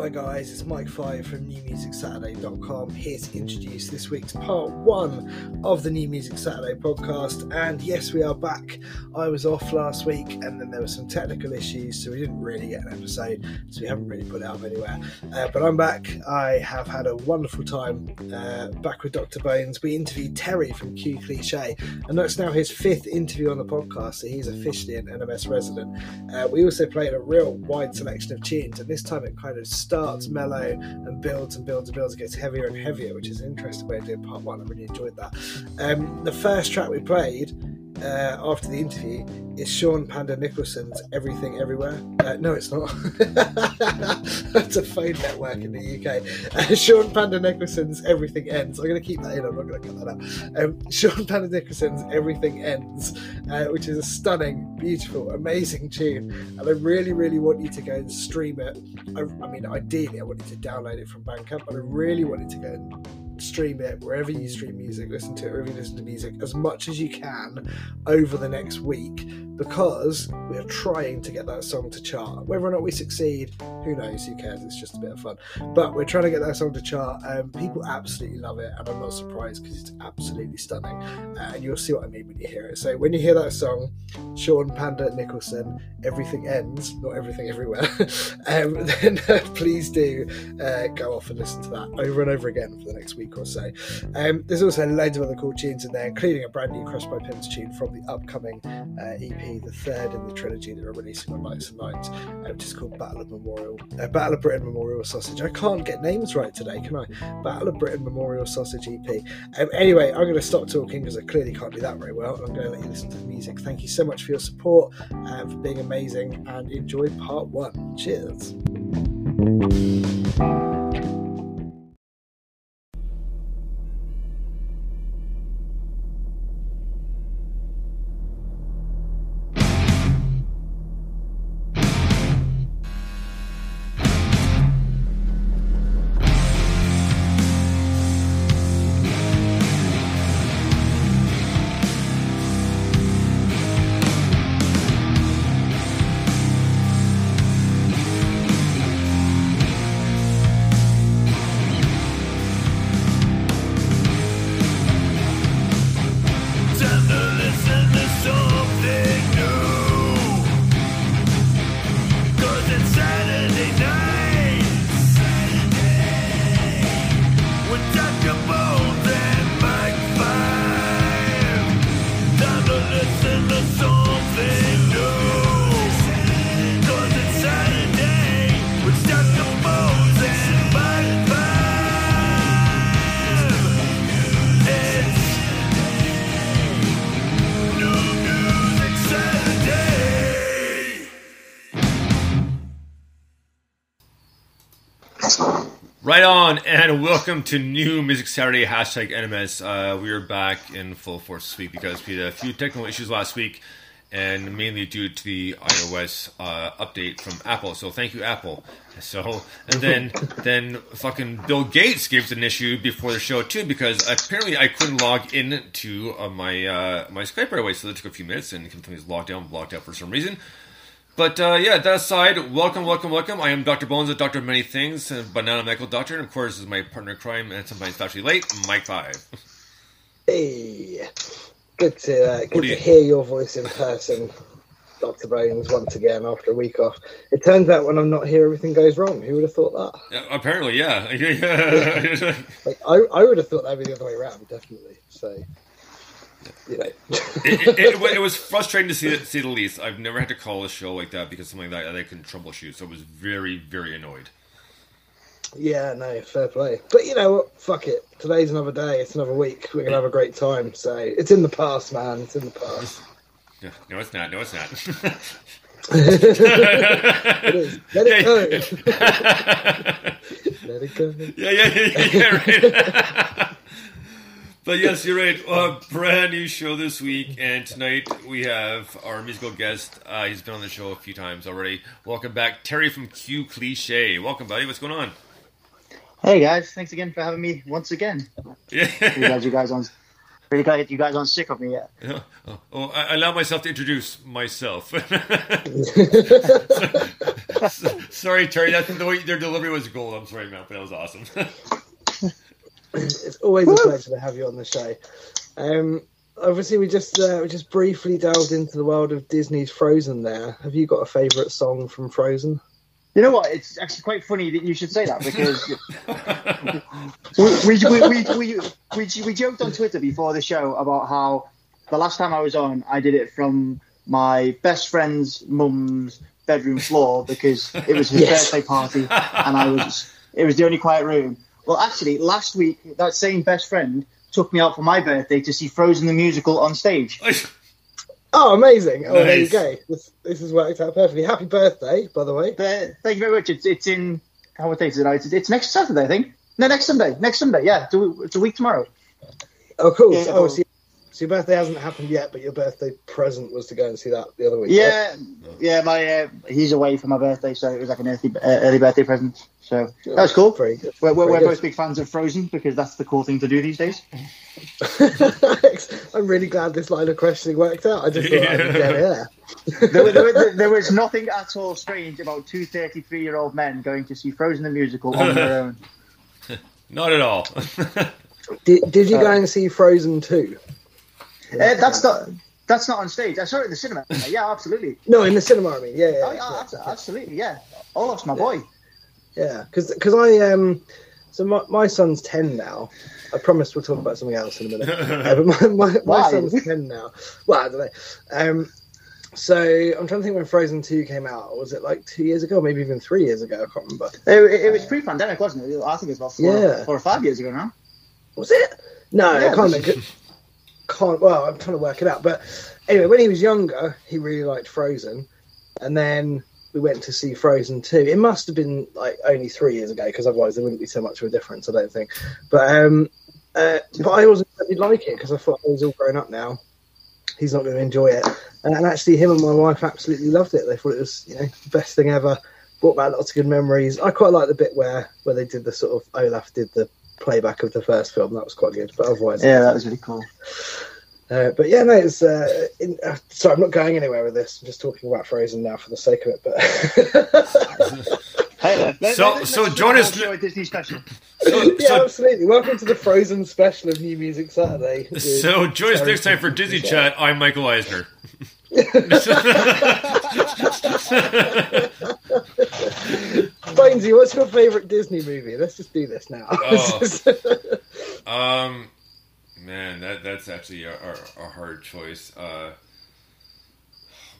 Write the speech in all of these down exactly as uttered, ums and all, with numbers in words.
Hi guys, it's Mike Fye from new music saturday dot com here to introduce this week's part one of the New Music Saturday podcast. And yes, we are back. I was off last week and then there were some technical issues, so we didn't really get an episode, so we haven't really put it up anywhere. Uh, but I'm back. I have had a wonderful time uh, back with Doctor Bones. We interviewed Terry from Q Cliché, and that's now his fifth interview on the podcast, so he's officially an N M S resident. Uh, we also played a real wide selection of tunes, and this time it kind of starts mellow and builds and builds and builds and gets heavier and heavier, which is an interesting way of doing part one. I really enjoyed that. Um, the first track we played uh, after the interview is Sean Panda Nicholson's Everything Everywhere. Uh, no, it's not. That's a phone network in the U K. Uh, Sean Panda Nicholson's Everything Ends. I'm going to keep that in. I'm not going to cut that out. Um, Sean Panda Nicholson's Everything Ends, uh, which is a stunning, beautiful, amazing tune. And I really, really want you to go and stream it. I, I mean, ideally, I want you to download it from Bandcamp, but I really want you to go and stream it wherever you stream music, listen to it wherever you listen to music, as much as you can over the next week, because we're trying to get that song to chart. Whether or not we succeed, who knows, who cares, it's just a bit of fun. But we're trying to get that song to chart, and um, people absolutely love it, and I'm not surprised because it's absolutely stunning, uh, and you'll see what I mean when you hear it. So when you hear that song, Sean Panda Nicholson, Everything Ends, not Everything Everywhere, um, then please do uh, go off and listen to that over and over again for the next week or so. Um, there's also loads of other cool tunes in there, including a brand new Crushed by Pimps tune from the upcoming uh, E P, the third in the trilogy that are releasing on Nights and Nights, uh, which is called Battle of Memorial, uh, Battle of Britain Memorial Sausage. I can't get names right today, can I? Battle of Britain Memorial Sausage E P. Um, anyway, I'm going to stop talking because I clearly can't do that very well, and I'm going to let you listen to the music. Thank you so much for your support and for being amazing, and enjoy part one. Cheers. Right on, and welcome to New Music Saturday, hashtag N M S. Uh, we are back in full force this week because we had a few technical issues last week, and mainly due to the iOS uh, update from Apple. So thank you, Apple. So and then then fucking Bill Gates gave us an issue before the show too, because apparently I couldn't log in to uh, my uh, my Skype right away. So that took a few minutes, and it was locked down, blocked out for some reason. But, uh, yeah, that aside, welcome, welcome, welcome. I am Doctor Bones, a doctor of many things, but not a medical doctor. And, of course, this is my partner in crime, and sometimes factually late, Mike Five. Hey. Good to uh, good to you? hear your voice in person, Doctor Bones, once again, after a week off. It turns out when I'm not here, everything goes wrong. Who would have thought that? Yeah, apparently, yeah. yeah. Like, I, I would have thought that would be the other way around, definitely. So... You know. it, it, it, it was frustrating to see, see the least. I've never had to call a show like that because something like that I couldn't troubleshoot, so I was very, very annoyed. Yeah, no, fair play. But you know what? Fuck it. Today's another day. It's another week. We're going to have a great time. So it's in the past, man. It's in the past. No, it's not. No, it's not. It is. Let it go. Let it go. Yeah, yeah, yeah, yeah, right. But yes, you're right. A brand new show this week, and tonight we have our musical guest. Uh, he's been on the show a few times already. Welcome back, Terry from Q Cliché. Welcome, buddy. What's going on? Hey guys, thanks again for having me once again. Yeah, you guys, you guys on, you guys, you guys aren't sick of me yet. Yeah. Oh, oh, I allow myself to introduce myself. so, so, Sorry, Terry. That's the way their delivery was gold. I'm sorry, Matt, but that was awesome. It's always a pleasure to have you on the show. Um, obviously, we just uh, we just briefly delved into the world of Disney's Frozen. There, have you got a favourite song from Frozen? You know what? It's actually quite funny that you should say that because we, we, we, we, we, we, we joked on Twitter before the show about how the last time I was on, I did it from my best friend's mum's bedroom floor because it was his yes. birthday party and I was it was the only quiet room. Well, actually, last week, that same best friend took me out for my birthday to see Frozen the Musical on stage. Oh, amazing. Oh, nice. There you go. This, this has worked out perfectly. Happy birthday, by the way. Uh, thank you very much. It's, it's in... How what day is it? It's, it's next Saturday, I think. No, next Sunday. Next Sunday, yeah. It's a, it's a week tomorrow. Oh, cool. Yeah, so, oh, so, so your birthday hasn't happened yet, but your birthday present was to go and see that the other week. Yeah, right? yeah. My uh, he's away for my birthday, so it was like an early, uh, early birthday present. So oh, that was cool. Very good. We're, we're, we're both big fans of Frozen because that's the cool thing to do these days. I'm really glad this line of questioning worked out. I just thought yeah. I would get it. There, there, there was nothing at all strange about two thirty-three-year-old men going to see Frozen the Musical on their own. Not at all. did, did you uh, go and see Frozen two? Uh, that's not that's not on stage. I saw it in the cinema. Yeah, absolutely. No, in the cinema, I mean. Yeah, yeah. Oh, yeah, yeah, absolutely, yeah. Olaf's my yeah. boy. Yeah, because I... um. So my, my son's ten now. I promise we'll talk about something else in a minute. Uh, but my, my, my son's ten now. Well, I don't know. Um, so I'm trying to think when Frozen two came out. Was it like two years ago? Maybe even three years ago. I can't remember. It, it was pre-pandemic, wasn't it? I think it was about four, yeah. four or five years ago now. Was it? No, yeah, I can't think it. Can't, well, I'm trying to work it out. But anyway, when he was younger, he really liked Frozen. And then... we went to see Frozen two. It must have been like only three years ago because otherwise there wouldn't be so much of a difference, I don't think. But um, uh, but I wasn't really like it because I thought oh, he's all grown up now. He's not going to enjoy it. And, and actually, him and my wife absolutely loved it. They thought it was you know the best thing ever. Brought back lots of good memories. I quite like the bit where where they did the sort of Olaf did the playback of the first film. That was quite good. But otherwise, yeah, that was really cool. Uh, but yeah, no, it's, uh, in, uh, sorry, I'm not going anywhere with this. I'm just talking about Frozen now for the sake of it. But hey, let, so, let, so Jonas, so, yeah, so, absolutely. Welcome to the Frozen special of New Music Saturday. So, join us next time for Disney Chat. I'm Michael Eisner. Bonesy, what's your favourite Disney movie? Let's just do this now. Oh. um. Man, that that's actually a, a, a hard choice. Uh,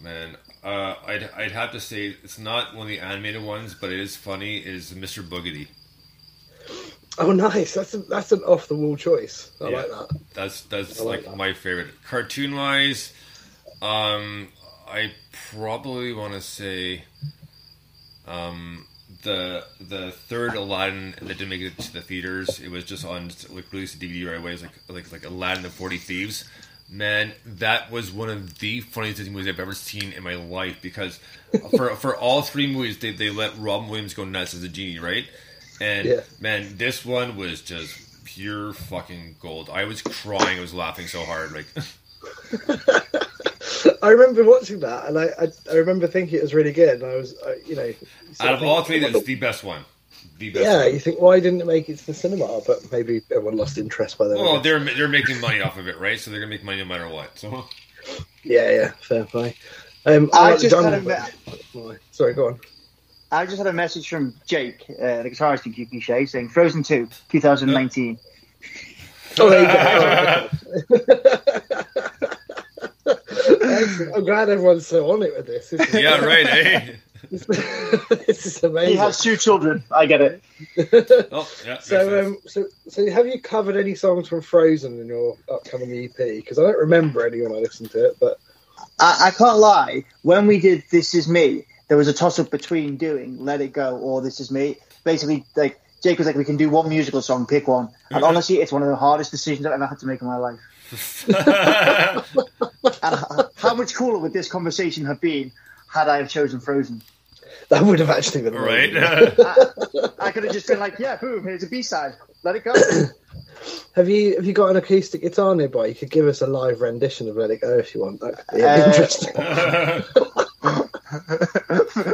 man, uh, I'd I'd have to say it's not one of the animated ones, but it is funny. Is Mister Boogedy? Oh, nice! That's a, that's an off the wall choice. I yeah, like that. That's that's I like, like that. My favorite. Cartoon wise, um, I probably want to say, um. The the third Aladdin that didn't make it to the theaters, it was just on like released a D V D right away. It's like like like Aladdin the Forty Thieves. Man, that was one of the funniest Disney movies I've ever seen in my life because for for all three movies they, they let Robin Williams go nuts as a genie, right? And yeah. man, this one was just pure fucking gold. I was crying, I was laughing so hard, like I remember watching that, and I, I, I remember thinking it was really good. And I was, I, you know, out of all three, it's the best one. The best. Yeah, one. You think why didn't it make it to the cinema? But maybe everyone lost interest by then. Well, they're they're making money off of it, right? So they're gonna make money no matter what. So yeah, yeah, fair play. Um, I, I just had a me- sorry, go on. I just had a message from Jake, uh, the guitarist in Q Cliché, saying Frozen two, twenty nineteen. Oh, there you go. Excellent. I'm glad everyone's so on it with this. Yeah, it? Right, eh? This is amazing. He has two children. I get it. Oh, yeah, so, um, so, so have you covered any songs from Frozen in your upcoming E P? Because I don't remember any when I listened to it. But I, I can't lie. When we did This Is Me, there was a toss-up between doing Let It Go or This Is Me. Basically, like Jake was like, we can do one musical song, pick one. And honestly, it's one of the hardest decisions I've ever had to make in my life. And how much cooler would this conversation have been had I have chosen Frozen? That would have actually been right. I, I could have just been like, yeah, boom, here's a B-side. Let It Go. Have you have you got an acoustic guitar nearby? You could give us a live rendition of Let It Go if you want. That'd be uh, interesting.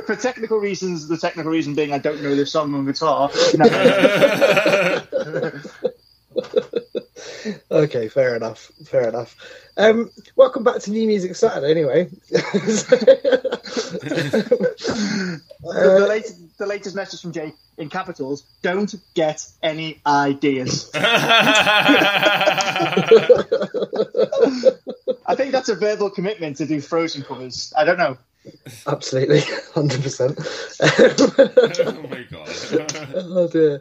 For for technical reasons, the technical reason being I don't know this song on guitar. Okay, fair enough, fair enough. Um, welcome back to New Music Saturday, anyway. so, um, the, the, latest, the latest message from Jake in capitals: don't get any ideas. I think that's a verbal commitment to do Frozen covers. I don't know. Absolutely, one hundred percent. Um, oh my god. Oh dear.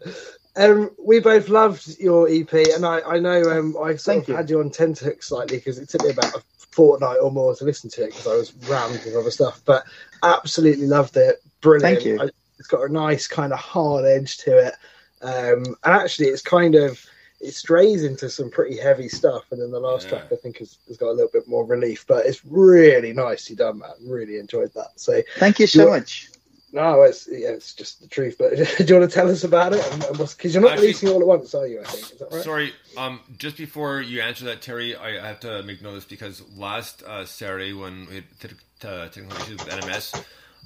Um, we both loved your E P, and I, I know um, I sort of you. had you on tenterhooks slightly because it took me about a fortnight or more to listen to it because I was rammed with other stuff, but absolutely loved it. Brilliant. Thank you. I, it's got a nice kind of hard edge to it. Um, and actually, it's kind of, it strays into some pretty heavy stuff. And then the last yeah. track, I think, has, has got a little bit more relief, but it's really nicely done, man. Really enjoyed that. So thank you so much. No, it's yeah, it's just the truth. But do you want to tell us about it? Because you're not Actually, releasing all at once, are you? I think. Is that right? Sorry. Um, just before you answer that, Terry, I, I have to make notice because last uh, Saturday when we had technical issues with N M S,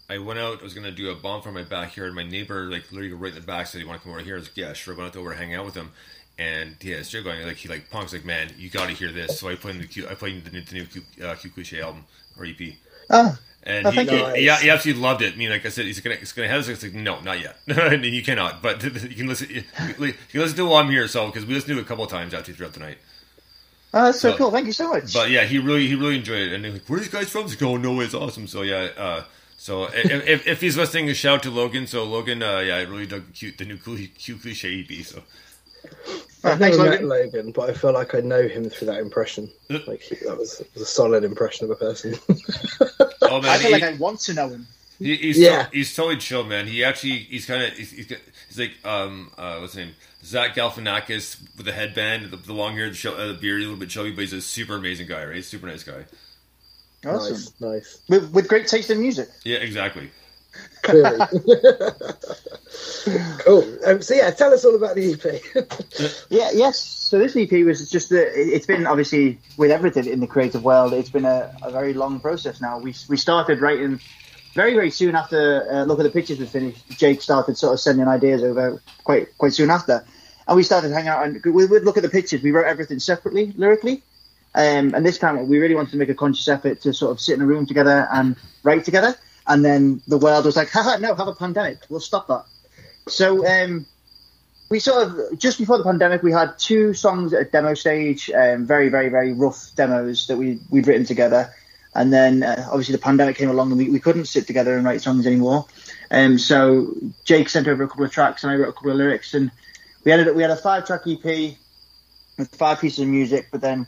I went out. I was gonna do a bomb from my backyard, and my neighbor, like literally right in the back, said, "You want to come over here?" I was like, "Yeah, sure." I went out to over hang out with him, and yeah, still going. Like he like Punk's like, "Man, you got to hear this." So I played in the Q, I played in the new, the new Q, uh, Q Cliché album or E P. Oh. And oh, he, nice. he, he absolutely loved it. I mean, like I said, he's gonna, it's gonna have this. It's like, no, not yet. You cannot. But you can listen. You can listen to it while I'm here, so because we listened to it a couple of times actually throughout the night. Oh, that's so, so cool! Thank you so much. But yeah, he really, he really enjoyed it. And he's like, "Where are these guys from?" He's like, "Oh, no, it's awesome." So yeah, uh, so if, if, if he's listening, a shout to Logan. So Logan, uh, yeah, I really dug cute, the new Q Cliché E P. So. Right, I've never met Logan, but I feel like I know him through that impression. Like he, that was, was a solid impression of a person. Oh, man, I feel he, like I want to know him. He, he's yeah, so, he's totally chill, man. He actually he's kind of he's, he's, he's like um uh, what's his name, Zach Galifianakis with the headband, the, the long hair, the, uh, the beard, a little bit chubby, but he's a super amazing guy, right? He's a super nice guy. Awesome, nice, nice. With, with great taste in music. Yeah, exactly. Clearly. Cool. Um, so yeah, tell us all about the E P. yeah, yes. So this E P was just the, it's been obviously with everything in the creative world, it's been a, a very long process now. We we started writing very very soon after uh, Look at the Pictures was finished. Jake started sort of sending ideas over quite quite soon after, and we started hanging out and we would Look at the Pictures. We wrote everything separately lyrically, um, and this time we really wanted to make a conscious effort to sort of sit in a room together and write together. And then the world was like, haha, no, have a pandemic. We'll stop that. So um, we sort of, just before the pandemic, we had two songs at a demo stage, um, very, very, very rough demos that we, we'd written together. And then uh, obviously the pandemic came along and we, we couldn't sit together and write songs anymore. Um, so Jake sent over a couple of tracks and I wrote a couple of lyrics. And we ended up, we had a five-track E P with five pieces of music, but then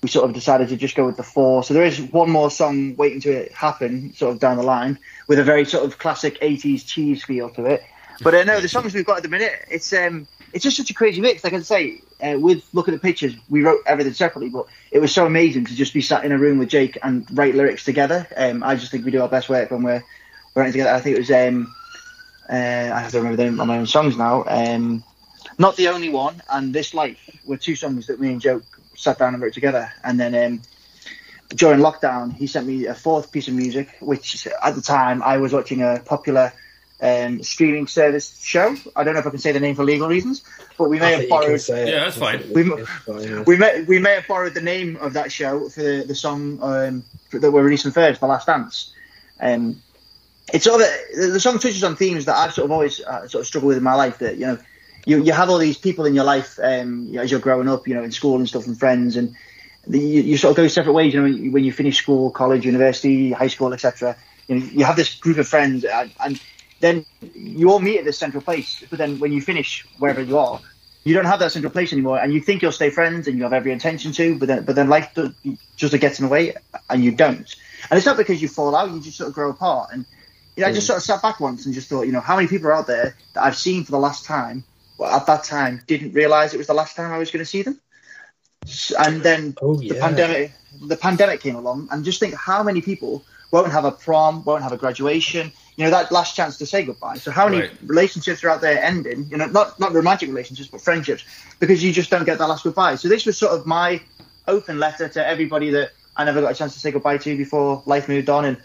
we sort of decided to just go with the four. So there is one more song waiting to happen sort of down the line with a very sort of classic eighties cheese feel to it. But uh, no, the songs we've got at the minute, it's um, it's just such a crazy mix. Like I say, uh, with Look at the Pictures, we wrote everything separately, but it was so amazing to just be sat in a room with Jake and write lyrics together. Um, I just think we do our best work when we're writing together. I think it was, um, uh, I have to remember the name of my own songs now, um, Not the Only One and This Life were two songs that me and Joe sat down and wrote together. And then um, during lockdown, he sent me a fourth piece of music, which at the time I was watching a popular um, streaming service show. I don't know if I can say the name for legal reasons, but we may have borrowed. Yeah, that's fine. We, we may we may have borrowed the name of that show for the, the song um, that we're releasing first, The Last Dance. Um, it's sort of a, the song touches on themes that I've sort of always uh, sort of struggled with in my life. That you know. You you have all these people in your life um, as you're growing up, you know, in school and stuff and friends, and the, you, you sort of go separate ways. You know, when you finish school, college, university, high school, et cetera. You know, you have this group of friends, and, and then you all meet at this central place. But then when you finish wherever you are, you don't have that central place anymore, and you think you'll stay friends, and you have every intention to. But then but then life does, just gets in the way, and you don't. And it's not because you fall out; you just sort of grow apart. And you know, I just sort of sat back once and just thought, you know, how many people are out there that I've seen for the last time? Well, at that time, didn't realise it was the last time I was going to see them. And then oh, yeah. the pandemic the pandemic came along, and just think how many people won't have a prom, won't have a graduation, you know, that last chance to say goodbye. So how many right. relationships are out there ending, you know, not, not romantic relationships, but friendships, because you just don't get that last goodbye. So this was sort of my open letter to everybody that I never got a chance to say goodbye to before life moved on. And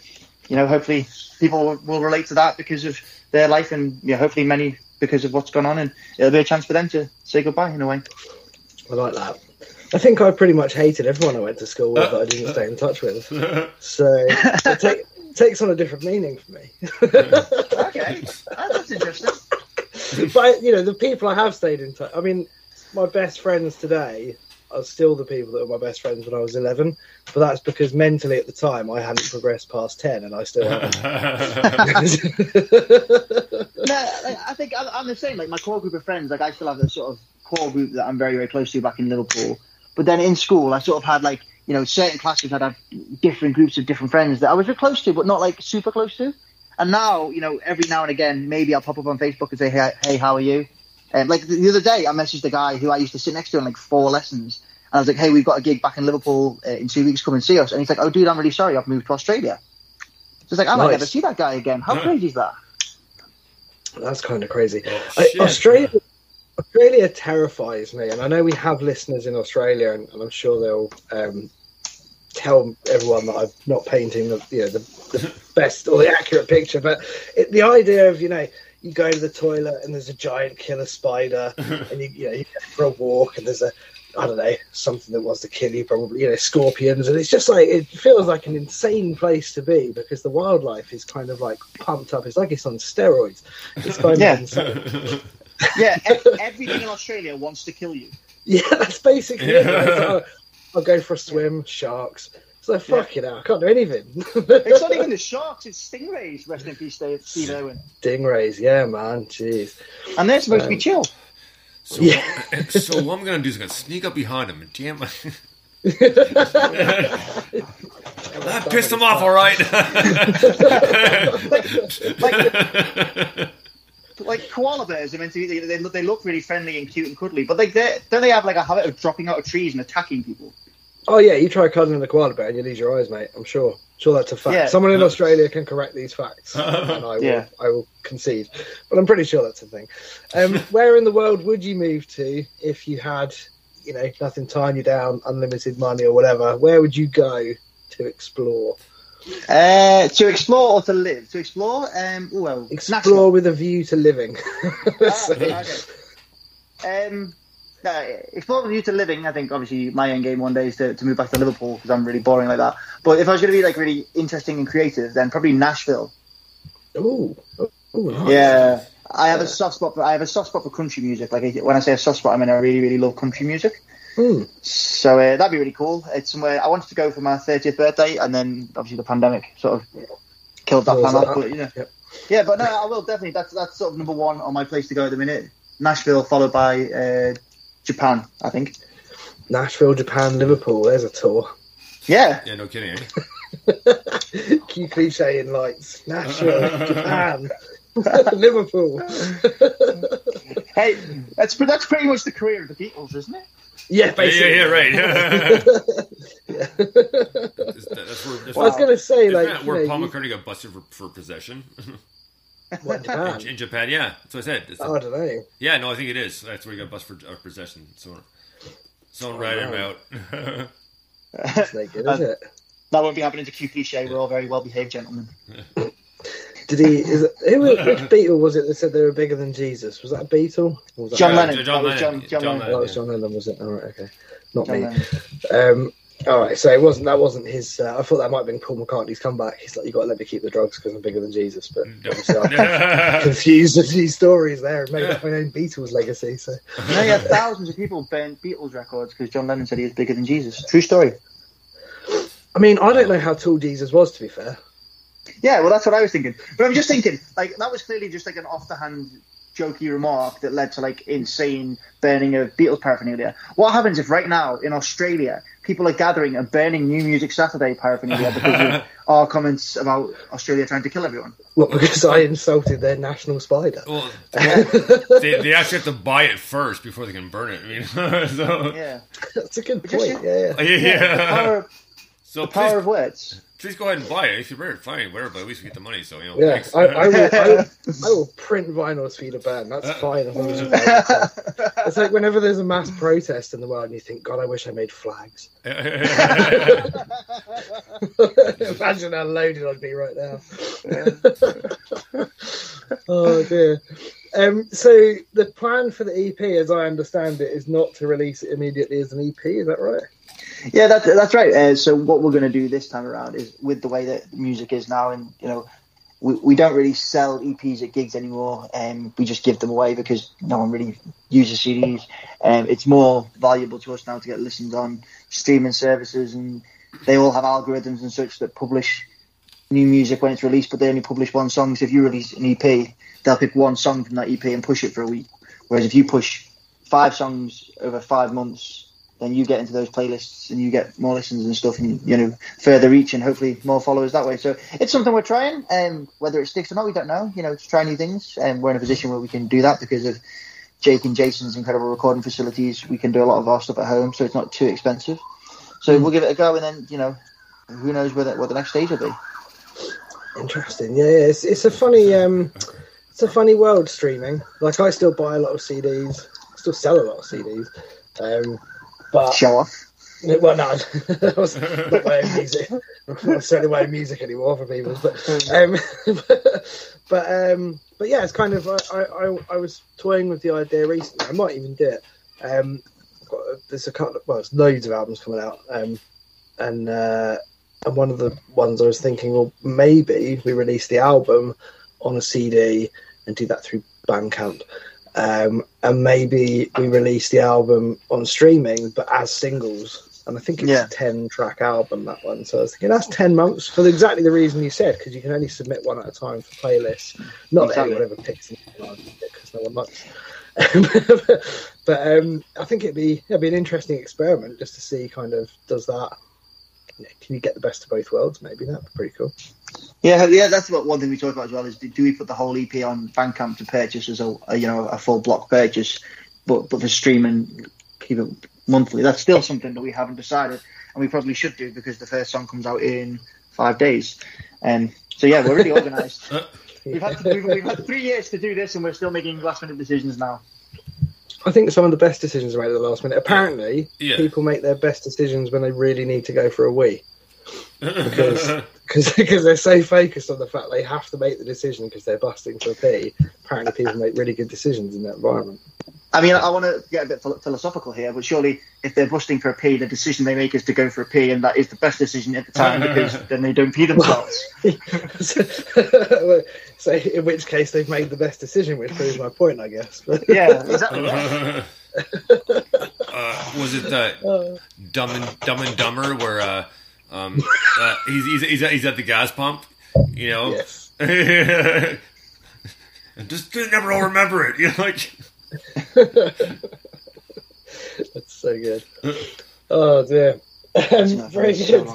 you know, hopefully people will relate to that because of their life, and you know, hopefully many because of what's gone on, and it'll be a chance for them to say goodbye in a way. I like that. I think I pretty much hated everyone I went to school with that I didn't stay in touch with. So it take, takes on a different meaning for me. Okay, that's interesting. But, you know, the people I have stayed in touch, I mean, my best friends today are still the people that were my best friends when I was eleven, but that's because mentally at the time I hadn't progressed past ten, and I still haven't. No, I think I'm the same. Like, my core group of friends, like, I still have this sort of core group that I'm very, very close to back in Liverpool. But then in school, I sort of had, like, you know, certain classes I'd have different groups of different friends that I was close to, but not, like, super close to. And now, you know, every now and again, maybe I'll pop up on Facebook and say, hey, hey, how are you? And, like, the other day, I messaged a guy who I used to sit next to in, like, four lessons. And I was like, hey, we've got a gig back in Liverpool uh, in two weeks, come and see us. And he's like, oh, dude, I'm really sorry, I've moved to Australia. So it's like, I might nice. never see that guy again. How yeah. crazy is that? That's kind of crazy. Oh, shit, I, Australia... Man. Australia terrifies me, and I know we have listeners in Australia, and, and I'm sure they'll um, tell everyone that I'm not painting the, you know, the, the best or the accurate picture, but it, the idea of, you know, you go to the toilet and there's a giant killer spider, and you, you know, you go for a walk and there's a, I don't know, something that wants to kill you, probably, you know, scorpions, and it's just like, it feels like an insane place to be because the wildlife is kind of like pumped up. It's like it's on steroids. It's kind yeah. of insane. Yeah, every, everything in Australia wants to kill you. Yeah, that's basically yeah. it. Like, oh, I'll go for a swim, sharks. It's like, fuck yeah. you know, I can't do anything. It's not even the sharks, it's stingrays. Rest in peace, Steve Owen. Stingrays, yeah, man, jeez. And they're supposed um, to be chill. So, yeah. So what I'm going to do is I'm going to sneak up behind him and jam my... That pissed him off, all right. like, like... Like, koala bears are meant to be, they, they look really friendly and cute and cuddly, but like they don't they have like a habit of dropping out of trees and attacking people? Oh yeah, you try cuddling a koala bear and you lose your eyes, mate. I'm sure, I'm sure that's a fact. Yeah. Someone in Australia can correct these facts, and I will, yeah. I will concede. But I'm pretty sure that's a thing. Um, where in the world would you move to if you had, you know, nothing tying you down, unlimited money or whatever? Where would you go to explore? Uh, to explore or to live? To explore, um, well, explore Nashville. With a view to living. so. uh, okay. um, no, explore with a view to living. I think obviously my end game one day is to, to move back to Liverpool because I'm really boring like that. But if I was going to be like really interesting and creative, then probably Nashville. Ooh, ooh, nice. Yeah. I have a soft spot. For, I have a soft spot for country music. Like when I say a soft spot, I mean I really, really love country music. Mm. So uh, that'd be really cool. It's somewhere I wanted to go for my thirtieth birthday, and then obviously the pandemic sort of killed that plan off. But you know, yep. yeah, but no, I will definitely. That's that's sort of number one on my place to go at the minute. Nashville, followed by uh, Japan, I think. Nashville, Japan, Liverpool. There's a tour. Yeah. Yeah, no kidding. Q Cliché in lights. Nashville, Japan. Liverpool. Hey, that's that's pretty much the career of the Beatles, isn't it? Yeah, basically. Yeah, yeah, yeah, right. yeah. Is that, that's where, that's well, where, I was going to say, like... That, where you know, Paul McCartney you... got busted for, for possession? What, Japan? In, in Japan, yeah. That's what I said. It's oh, a, I don't know. Yeah, no, I think it is. That's where he got busted for uh, possession. Someone, someone oh, ran him out. That's naked, isn't um, it? That won't be happening to Q Cliché. We're all very well-behaved gentlemen. Did he... Is it, who, which Beatle was it that said they were bigger than Jesus? Was that a Beatle? Or was that John a, Lennon. John Lennon. John, John, John Lennon. Lennon. That was John Lennon, was it? All right, okay. Not John me. Um, all right, so it wasn't. That wasn't his... Uh, I thought that might have been Paul McCartney's comeback. He's like, you got to let me keep the drugs because I'm bigger than Jesus. But obviously I confused a few stories there and made up my own Beatles legacy. So no, yeah, thousands of people burned Beatles records because John Lennon said he was bigger than Jesus. True story. I mean, I don't know how tall Jesus was, to be fair. Yeah, well, that's what I was thinking. But I'm just thinking, like, that was clearly just, like, an off-the-hand, jokey remark that led to, like, insane burning of Beatles paraphernalia. What happens if right now, in Australia, people are gathering and burning New Music Saturday paraphernalia because of our comments about Australia trying to kill everyone? Well, because I insulted their national spider. Well, they, they actually have to buy it first before they can burn it. I mean, so... Yeah. That's a good point, yeah. Yeah, yeah. yeah. yeah. The power of, so the please... power of words. Please go ahead and buy it. If you bring it, fine, whatever. At least we get the money, so, you know. Yeah, I, I, will, I, will, I will print vinyls for you to burn. That's uh, fine. It's like whenever there's a mass protest in the world and you think, God, I wish I made flags. Imagine how loaded I'd be right now. Yeah. Oh, dear. Um, so the plan for the E P, as I understand it, is not to release it immediately as an E P. Is that right? Yeah, that, that's right. Uh, so what we're going to do this time around is, with the way that music is now, and, you know, we, we don't really sell E Ps at gigs anymore. Um, we just give them away because no one really uses C Ds. Um, it's more valuable to us now to get listened on streaming services, and they all have algorithms and such that publish new music when it's released, but they only publish one song. So if you release an E P, they'll pick one song from that E P and push it for a week. Whereas if you push five songs over five months, then you get into those playlists and you get more listens and stuff, and, you know, further reach and hopefully more followers that way. So it's something we're trying, and um, whether it sticks or not, we don't know. You know, to try new things, and um, we're in a position where we can do that because of Jake and Jason's incredible recording facilities. We can do a lot of our stuff at home, so it's not too expensive. So we'll give it a go, and then, you know, who knows where the, what the next stage will be. Interesting. Yeah, yeah. It's, it's a funny um it's a funny world, streaming. Like, I still buy a lot of C Ds, I still sell a lot of C Ds, um but show off. Well, no, that's not my own music. That's certainly my own music anymore for people. But um but, but um but yeah, it's kind of, I, I I was toying with the idea recently. I might even do it. Um got, there's a couple, well, there's loads of albums coming out, um and uh and one of the ones I was thinking, well, maybe we release the album on a C D and do that through Bandcamp. Um, and maybe we release the album on streaming, but as singles. And I think it's yeah. a ten-track album, that one. So I was thinking, that's ten months for exactly the reason you said, because you can only submit one at a time for playlists. Not exactly. that anyone ever picks it, because no one likes it. But um, I think it'd be, it'd be an interesting experiment just to see, kind of, does that... Can you get the best of both worlds? Maybe that'd be pretty cool. Yeah, yeah, that's what one thing we talk about as well is, do we put the whole E P on Bandcamp to purchase as a, a you know a full block purchase, but but for streaming, keep it monthly. That's still something that we haven't decided, and we probably should do because the first song comes out in five days, and um, so yeah, we're really organised. We've had to, we've, we've had three years to do this, and we're still making last minute decisions now. I think some of the best decisions are made at the last minute. Apparently, yeah. people make their best decisions when they really need to go for a wee. Because cause, cause they're so focused on the fact they have to make the decision because they're busting for a pee. Apparently, people make really good decisions in that environment. I mean, I want to get a bit philosophical here, but surely if they're busting for a pee, the decision they make is to go for a pee, and that is the best decision at the time because then they don't pee themselves. so, so in which case they've made the best decision, which proves my point, I guess. Yeah, exactly. uh, was it uh, Dumb and Dumb and Dumber where uh, um, uh, he's, he's, he's, at, he's at the gas pump, you know? Yes. And just never all remember it, you know, like... That's so good. Oh dear. Um, very good.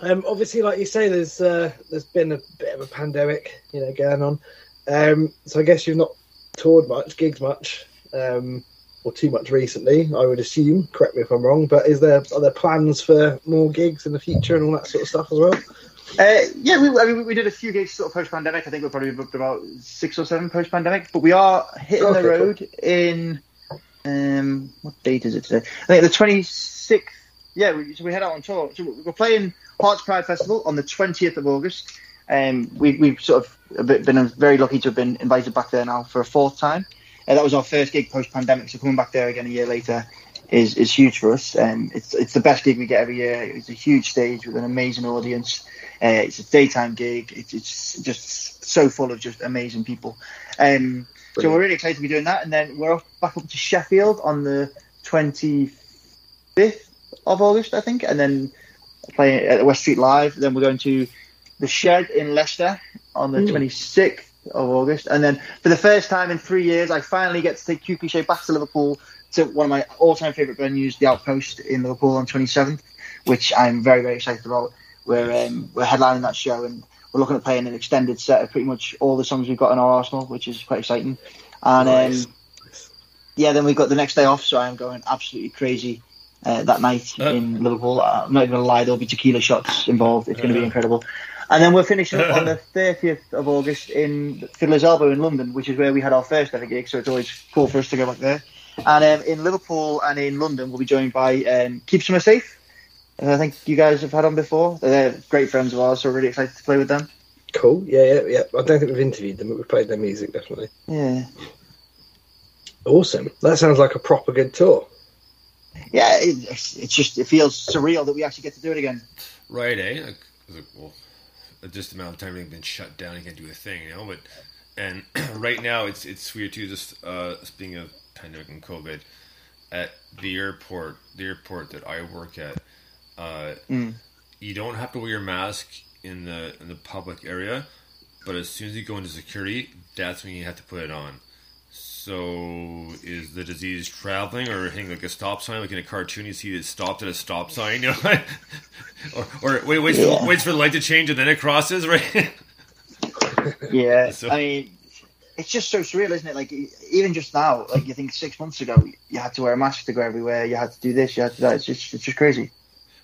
Um, obviously, like you say, there's uh, there's been a bit of a pandemic, you know, going on. Um, so I guess you've not toured much, gigged much, um, or too much recently, I would assume. Correct me if I'm wrong, but is there are there plans for more gigs in the future and all that sort of stuff as well? Uh, yeah, we, I mean, we did a few gigs sort of post-pandemic. I think we've probably booked about six or seven post-pandemic, but we are hitting okay, the road cool. in, um, what date is it today? I think the twenty-sixth, yeah, we, so we head out on tour. So we're playing Hearts Pride Festival on the twentieth of August. Um, we, we've sort of been very lucky to have been invited back there now for a fourth time. Uh, that was our first gig post-pandemic, so coming back there again a year later is, is huge for us. Um, it's, it's the best gig we get every year. It's a huge stage with an amazing audience. Uh, it's a daytime gig. It's, it's just so full of just amazing people. Um, so we're really excited to be doing that. And then we're off back up to Sheffield on the twenty-fifth of August, I think. And then playing at West Street Live. Then we're going to The Shed in Leicester on the mm. twenty-sixth of August. And then for the first time in three years, I finally get to take Q Cliché back to Liverpool to one of my all-time favourite venues, The Outpost in Liverpool on twenty-seventh, which I'm very, very excited about. We're, um, we're headlining that show, and we're looking at playing an extended set of pretty much all the songs we've got in our arsenal, which is quite exciting. And nice. um, yeah, then we've got the next day off, so I'm going absolutely crazy uh, that night uh, in Liverpool. I'm not even going to lie, there'll be tequila shots involved. It's going to uh, be incredible. And then we're finishing up on the thirtieth of August in Fiddler's Elbow in London, which is where we had our first ever gig, so it's always cool for us to go back there. And um, in Liverpool and in London, we'll be joined by um, Keep Summer Safe, who I think you guys have had on before. They're great friends of ours, so we're really excited to play with them. Cool, yeah, yeah, yeah. I don't think we've interviewed them, but we've played their music, definitely. Yeah. Awesome. That sounds like a proper good tour. Yeah, it, it's, it's just, it feels surreal that we actually get to do it again. Right, eh? Well, just the amount of time everything's been shut down, you can't do a thing, you know? But and right now, it's it's weird, too, just uh, speaking of pandemic and COVID, at the airport, the airport that I work at, uh, mm. you don't have to wear your mask in the in the public area, but as soon as you go into security, that's when you have to put it on. So is the disease traveling or hitting like a stop sign, like in a cartoon you see it stopped at a stop sign, you know? or, or wait, wait, yeah. waits for the light to change and then it crosses, right? yeah, so. I mean, it's just so surreal, isn't it? Like even just now, like you think six months ago, you had to wear a mask to go everywhere, you had to do this, you had to do that. It's just, it's just crazy.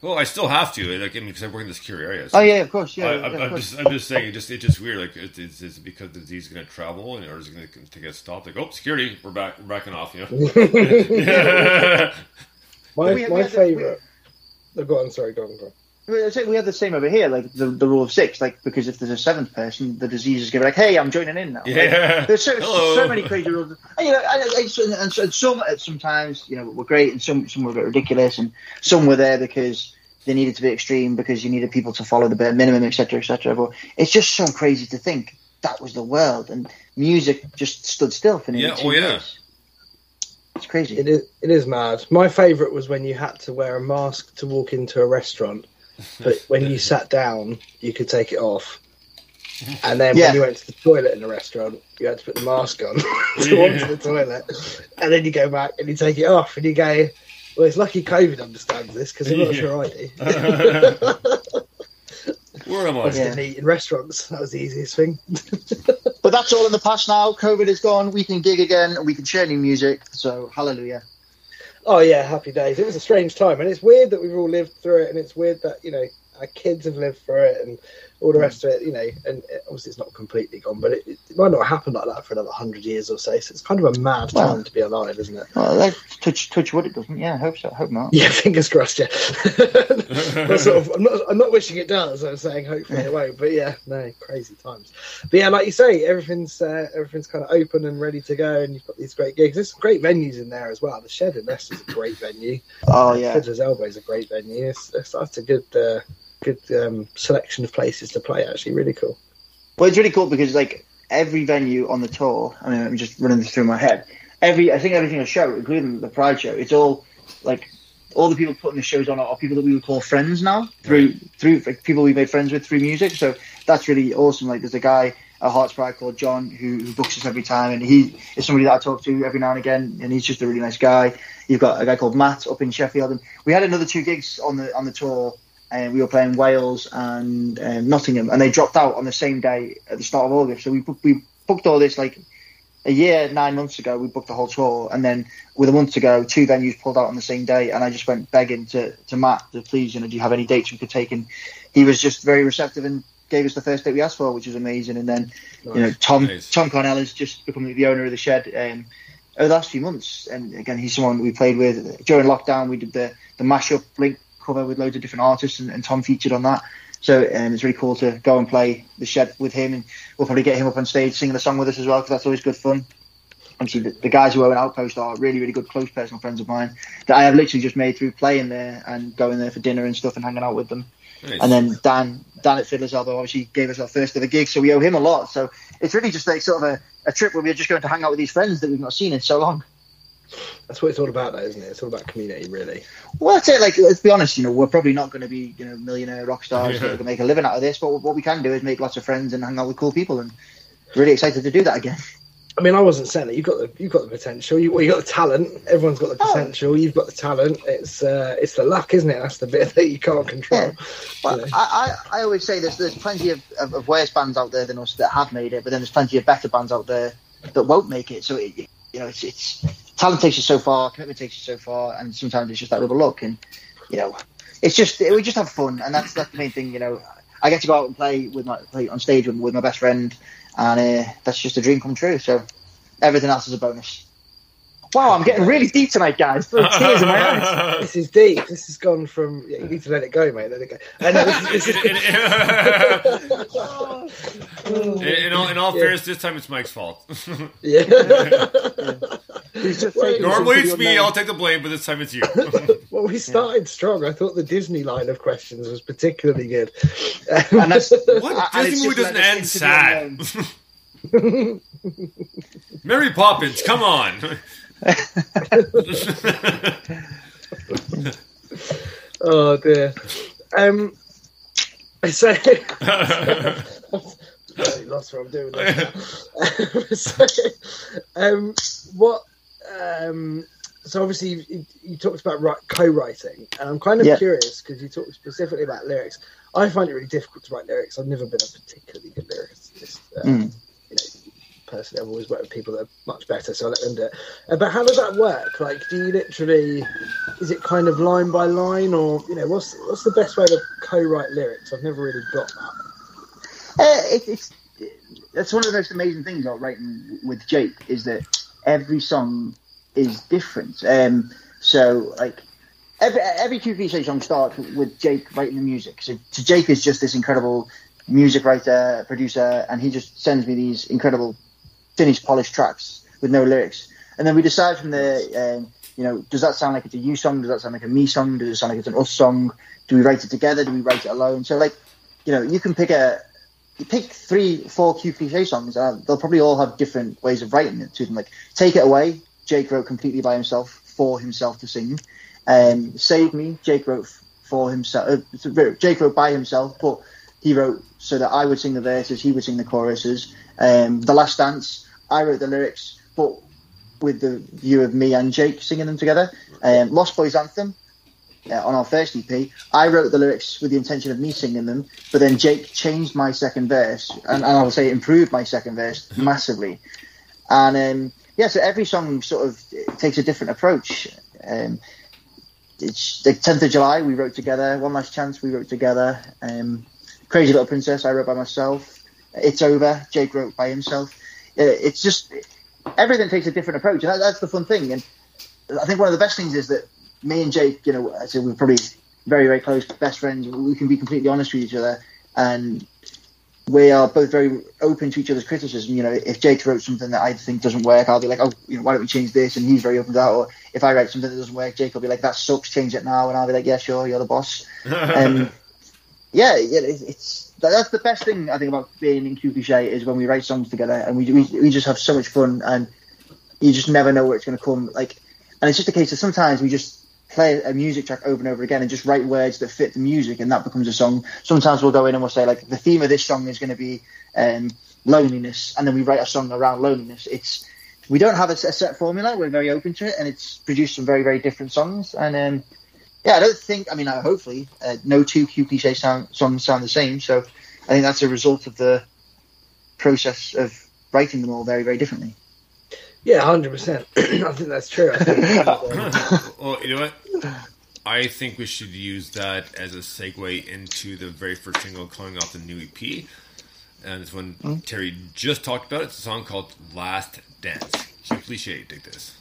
Well, I still have to, like, I mean, because I work in the secure area. So oh yeah, of course, yeah. I, I'm, yeah, of course. Just, I'm just saying, it just, it's just weird. Like, it's, it's, it's because the disease is going to travel, and or is going to get stopped. Like, oh, security, we're back, we're backing off. You know. yeah. My we, my favorite. We, oh, go on, sorry, go on, go on. We had the same over here, like the, the rule of six, like because if there's a seventh person, the disease is going to be like, hey, I'm joining in now. Yeah. Like, there's so, so many crazy rules, and, you know, and, and, and some sometimes you know were great, and some some were a bit ridiculous, and some were there because they needed to be extreme because you needed people to follow the bare minimum, et cetera, et cetera. But it's just so crazy to think that was the world, and music just stood still for nearly yeah, two oh, yeah. years. It's crazy. It is, it is mad. My favourite was when you had to wear a mask to walk into a restaurant, but when you sat down, you could take it off. And then yeah. when you went to the toilet in a restaurant, you had to put the mask on to walk yeah. to the toilet. And then you go back and you take it off and you go... Well, it's lucky COVID understands this, because I'm not yeah. sure I do. Where am I? I was going to eat in restaurants. That was the easiest thing. But that's all in the past now. COVID is gone. We can gig again. We can share new music. So, hallelujah. Oh, yeah, happy days. It was a strange time. And it's weird that we've all lived through it. And it's weird that, you know, our kids have lived through it and all the rest of it, you know. And obviously it's not completely gone, but it, it might not happen like that for another hundred years or so. So it's kind of a mad time well, to be alive, isn't it? Well, like, touch, touch wood, it doesn't. Yeah, I hope so. I hope not. Yeah, fingers crossed, yeah. sort of, I'm, not, I'm not wishing it does, I'm saying hopefully it won't. But yeah, no, crazy times. But yeah, like you say, everything's uh, everything's kind of open and ready to go, and you've got these great gigs. There's some great venues in there as well. The Shed in Leicester's a great venue. Oh, yeah. Fiddler's Elbow is a great venue. It's, it's, that's a good... Uh, good um, selection of places to play, actually. Really cool. Well, it's really cool because like every venue on the tour, I mean, I'm just running this through my head, every I think every single show, including the Pride show, it's all like all the people putting the shows on are people that we would call friends now, through right. through like, people we made friends with through music. So that's really awesome. Like there's a guy at Hearts Pride called John who, who books us every time, and he is somebody that I talk to every now and again, and he's just a really nice guy. You've got a guy called Matt up in Sheffield, and we had another two gigs on the on the tour. And we were playing Wales and uh, Nottingham, and they dropped out on the same day at the start of August. So we bu- we booked all this like a year, nine months ago. We booked the whole tour, and then with a month to go, two venues pulled out on the same day. And I just went begging to, to Matt, to please, you know, do you have any dates we could take? And he was just very receptive and gave us the first date we asked for, which was amazing. And then nice. you know, Tom nice. Tom Cornell has just become the owner of the Shed. Um, over the last few months, and again, he's someone we played with during lockdown. We did the the mashup Blink cover with loads of different artists, and, and Tom featured on that, so um, it's really cool to go and play the Shed with him, and we'll probably get him up on stage singing the song with us as well, because that's always good fun. Obviously the, the guys who own Outpost are really really good close personal friends of mine that I have literally just made through playing there and going there for dinner and stuff and hanging out with them. Nice. And then Dan Dan at Fiddler's Elbow obviously gave us our first ever gig, so we owe him a lot. So it's really just like sort of a, a trip where we're just going to hang out with these friends that we've not seen in so long. That's what it's all about, though, isn't it? It's all about community, really. Well, I'd say, like, let's be honest, you know, we're probably not going to be, you know, millionaire rock stars yeah. that can make a living out of this, but what we can do is make lots of friends and hang out with cool people, and really excited to do that again. I mean, I wasn't saying that. You've got the, you've got the potential. You, well, you've got the talent. Everyone's got the potential. Oh. You've got the talent. It's uh, it's the luck, isn't it? That's the bit that you can't control. Yeah. Well, you know? I, I, I always say there's, there's plenty of, of, of worse bands out there than us that have made it, but then there's plenty of better bands out there that won't make it, so it, you know, it's it's... talent takes you so far, commitment takes you so far, and sometimes it's just that rubber luck. And you know, it's just we just have fun, and that's that's the main thing. You know, I get to go out and play with my play on stage with, with my best friend, and uh, that's just a dream come true. So everything else is a bonus. Wow, I'm getting really deep tonight, guys. Tears in my eyes. This is deep. This has gone from... Yeah, you need to let it go, mate. Let it go. And this is, this is... in, in all, in all yeah. fairness, this time it's Mike's fault. yeah. Well, normally it's me. Name. I'll take the blame, but this time it's you. Well, we started yeah. strong. I thought the Disney line of questions was particularly good. And that's, what and Disney movie doesn't end sad? Mary Poppins, come on. Oh dear. Um, so I'm lost what I'm doing. So, um, what? Um, so obviously you, you talked about co-writing, and I'm kind of yeah. curious because you talked specifically about lyrics. I find it really difficult to write lyrics. I've never been a particularly good lyricist. Um, mm. You know, personally, I've always worked with people that are much better, so I let them do it. Uh, but how does that work? Like, do you literally, is it kind of line by line, or, you know, what's what's the best way to co-write lyrics? I've never really got that. Uh, it, it's that's one of the most amazing things about writing with Jake, is that every song is different. Um, so, like, every every Q Cliché song starts with Jake writing the music. So, so Jake is just this incredible music writer, producer, and he just sends me these incredible finished, polished tracks with no lyrics, and then we decide from there, um, you know, does that sound like it's a you song, does that sound like a me song, does it sound like it's an us song, do we write it together, do we write it alone? So, like, you know, you can pick a you pick three four Q Cliché songs, and they'll probably all have different ways of writing it to them. Like, Take It Away, Jake wrote completely by himself for himself to sing. Um, Save Me, Jake wrote for himself uh, Jake wrote by himself, but he wrote so that I would sing the verses, he would sing the choruses. Um, The Last Dance, I wrote the lyrics, but with the view of me and Jake singing them together. Um, Lost Boys Anthem, uh, on our first E P, I wrote the lyrics with the intention of me singing them, but then Jake changed my second verse, and, and I would say improved my second verse massively. And um, yeah, so every song sort of takes a different approach. Um, it's the tenth of July, we wrote together. One Last Chance, we wrote together. Um, Crazy Little Princess, I wrote by myself. It's Over, Jake wrote by himself. It's just, everything takes a different approach, and that, that's the fun thing. And I think one of the best things is that me and Jake, you know, so we're probably very, very close, best friends. We can be completely honest with each other, and we are both very open to each other's criticism. You know, if Jake wrote something that I think doesn't work, I'll be like, oh, you know, why don't we change this? And he's very open to that. Or if I write something that doesn't work, Jake will be like, that sucks, change it now. And I'll be like, yeah, sure, you're the boss. Um, Yeah, yeah, it's that's the best thing I think about being in Q Cliché, is when we write songs together, and we, we we just have so much fun, and you just never know where it's going to come. Like, and it's just a case of sometimes we just play a music track over and over again and just write words that fit the music, and that becomes a song. Sometimes we'll go in and we'll say, like, the theme of this song is going to be um, loneliness, and then we write a song around loneliness. It's we don't have a, a set formula. We're very open to it, and it's produced some very, very different songs, and. Um, Yeah, I don't think, I mean, uh, hopefully, uh, no two Q Cliché sound, songs sound the same, so I think that's a result of the process of writing them all very, very differently. Yeah, one hundred percent. I think that's true. I think well, you know what? I think we should use that as a segue into the very first single coming off the new E P, and it's one mm-hmm. Terry just talked about. It's a song called Last Dance. Q Cliché, dig this.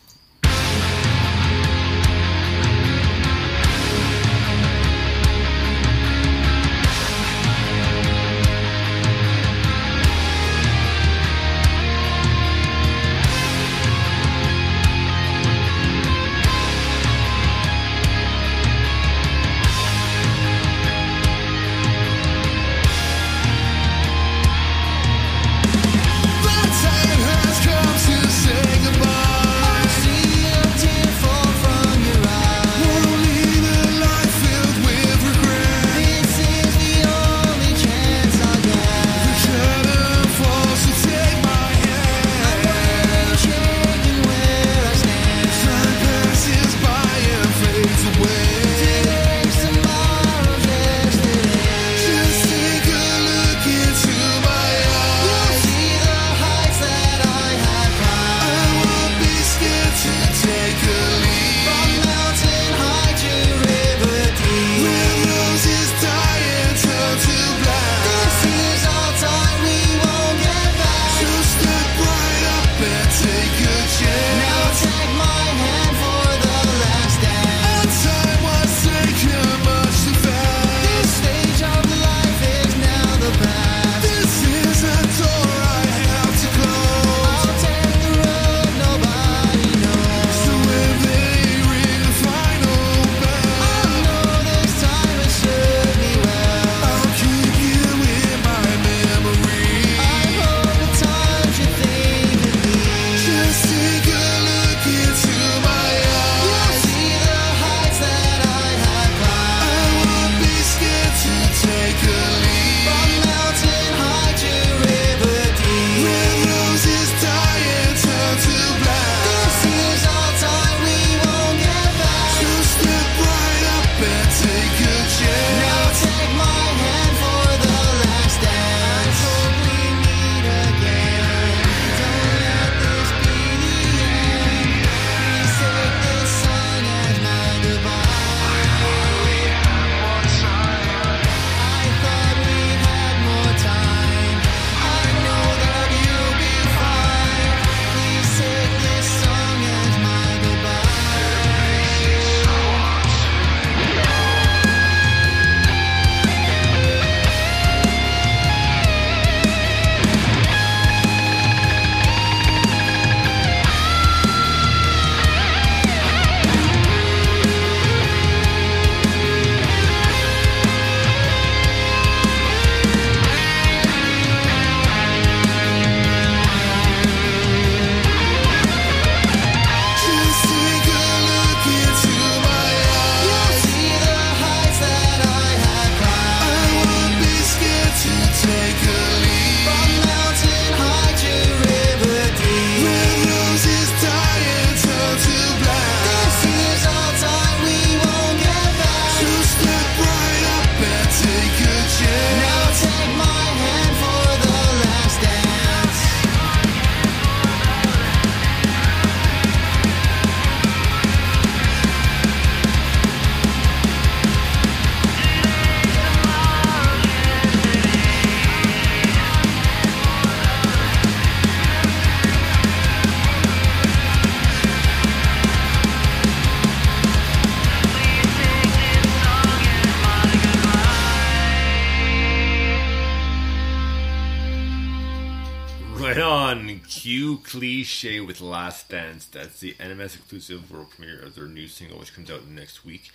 going on? Q Cliché with Last Dance. That's the N M S exclusive world premiere of their new single, which comes out next week.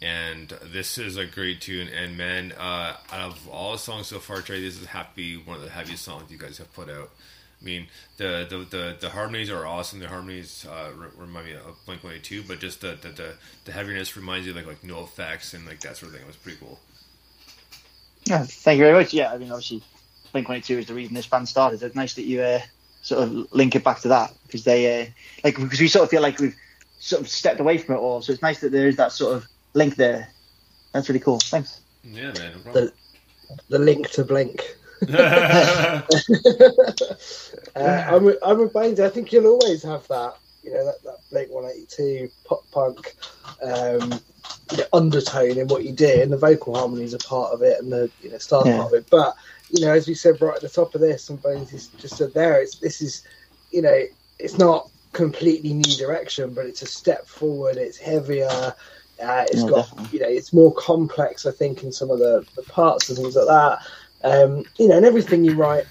And this is a great tune. And man, uh, out of all the songs so far, Terry, this is happy, one of the heaviest songs you guys have put out. I mean, the the, the, the harmonies are awesome. The harmonies uh, remind me of Blink one eighty-two, but just the, the, the, the heaviness reminds you of like, like NoFX and like that sort of thing. It was pretty cool. Yeah, thank you very much. Yeah, I mean, obviously, Blink one eighty-two is the reason this band started. It's nice that you uh, sort of link it back to that, because they uh, like because we sort of feel like we've sort of stepped away from it all. So it's nice that there is that sort of link there. That's really cool. Thanks. Yeah, man. No problem. The, the link to Blink. uh, I'm, I'm reminded. I think you'll always have that. You know, that, that Blink one eighty-two pop punk um, you know, undertone in what you do, and the vocal harmonies are part of it, and the you know style yeah. part of it. But you know, as we said right at the top of this, and Bones just said there, it's this is you know, it's not completely new direction, but it's a step forward. It's heavier. Uh, it's no, got definitely. you know, it's more complex. I think in some of the, the parts and things like that. Um, you know, and everything you write,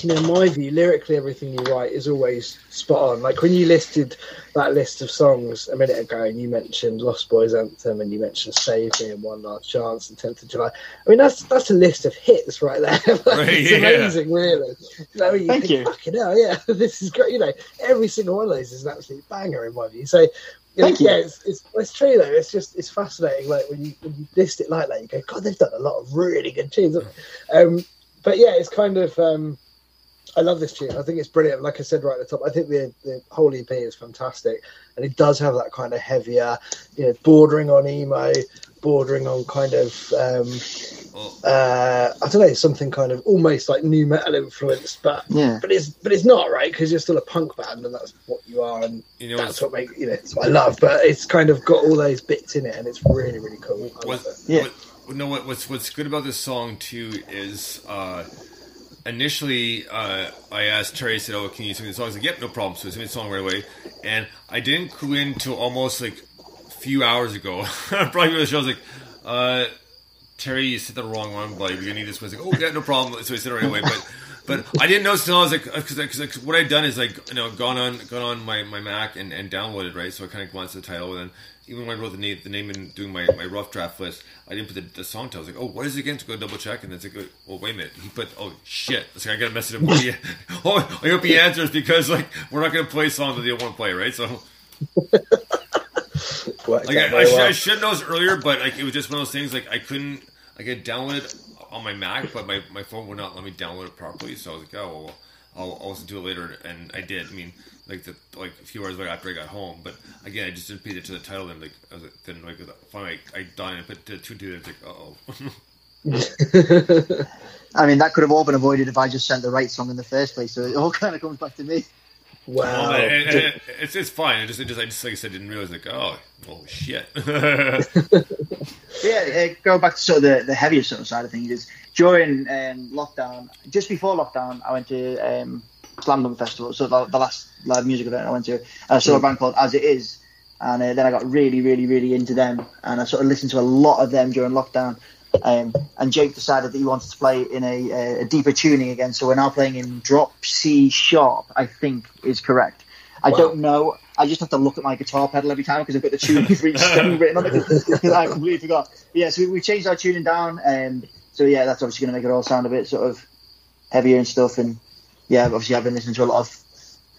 you know, in my view, lyrically, everything you write is always spot on. Like when you listed that list of songs a minute ago, and you mentioned Lost Boys Anthem, and you mentioned Save Me and One Last Chance and tenth of July. I mean, that's that's a list of hits right there. Like, right, it's yeah. amazing, really. Like, when you Thank think, you. Fucking hell, yeah, this is great. You know, every single one of those is an absolute banger in my view. So. Thank yeah, you. It's, it's it's true though. It's just it's fascinating. Like when you, when you list it like that, you go, God, they've done a lot of really good tunes. Um, but yeah, it's kind of um, I love this tune. I think it's brilliant. Like I said right at the top, I think the the whole E P is fantastic, and it does have that kind of heavier, you know, bordering on emo, bordering on kind of um, uh, I don't know, something kind of almost like new metal influence, but yeah. but it's but it's not right because you're still a punk band, and that's what you are, and you know, that's what makes you know it's what I love. But it's kind of got all those bits in it, and it's really really cool. What, yeah. What, no, what, what's what's good about this song too is uh, initially uh, I asked Terry, I said, "Oh, can you sing this song?" I was like, "Yep, no problem." So I sang the song right away, and I didn't clue in till almost like. Few hours ago, probably the show I was like, uh, Terry, you said the wrong one. Like, we're gonna need this one. I was like, oh, yeah, no problem. So he said it right away. But, but I didn't know. So I was like, because what I'd done is like, you know, gone on, gone on my, my Mac and, and downloaded right. So I kind of glanced at the title. And then even when I wrote the name, the name and doing my, my rough draft list, I didn't put the, the song title. I was like, oh, what is it again? So go double check. And then it's like, oh, wait a minute. He put, oh shit. So I gotta message him. Oh, I hope he answers because like we're not gonna play songs that they don't want to play, right? So. Like I, I, should, I should have known this earlier, but like it was just one of those things. Like I couldn't, like I downloaded it on my Mac, but my, my phone would not let me download it properly. So I was like, oh, well, I'll, I'll listen to it later, and I did. I mean, like the like a few hours later after I got home. But again, I just didn't pay attention to the title. And like, I was like then like finally I, I done it, but the two two, I was like, uh oh. I mean, that could have all been avoided if I just sent the right song in the first place. So it all kind of comes back to me. Wow, well, and, and, and it's it's fine. It just, it just I just like I said, didn't realize like oh oh shit. Yeah, going back to sort of the, the heavier sort of side of things is during um, lockdown, just before lockdown, I went to um, London festival, so the, the last live music event I went to, and I saw a band called As It Is, and uh, then I got really really really into them, and I sort of listened to a lot of them during lockdown. Um, and Jake decided that he wanted to play in a, a deeper tuning again, so we're now playing in drop C sharp, I think is correct. I wow. don't know. I just have to look at my guitar pedal every time because I've got the tuning for each string written on it because I completely forgot. But yeah, so we, we changed our tuning down, and so yeah, that's obviously going to make it all sound a bit sort of heavier and stuff. And yeah, obviously I've been listening to a lot of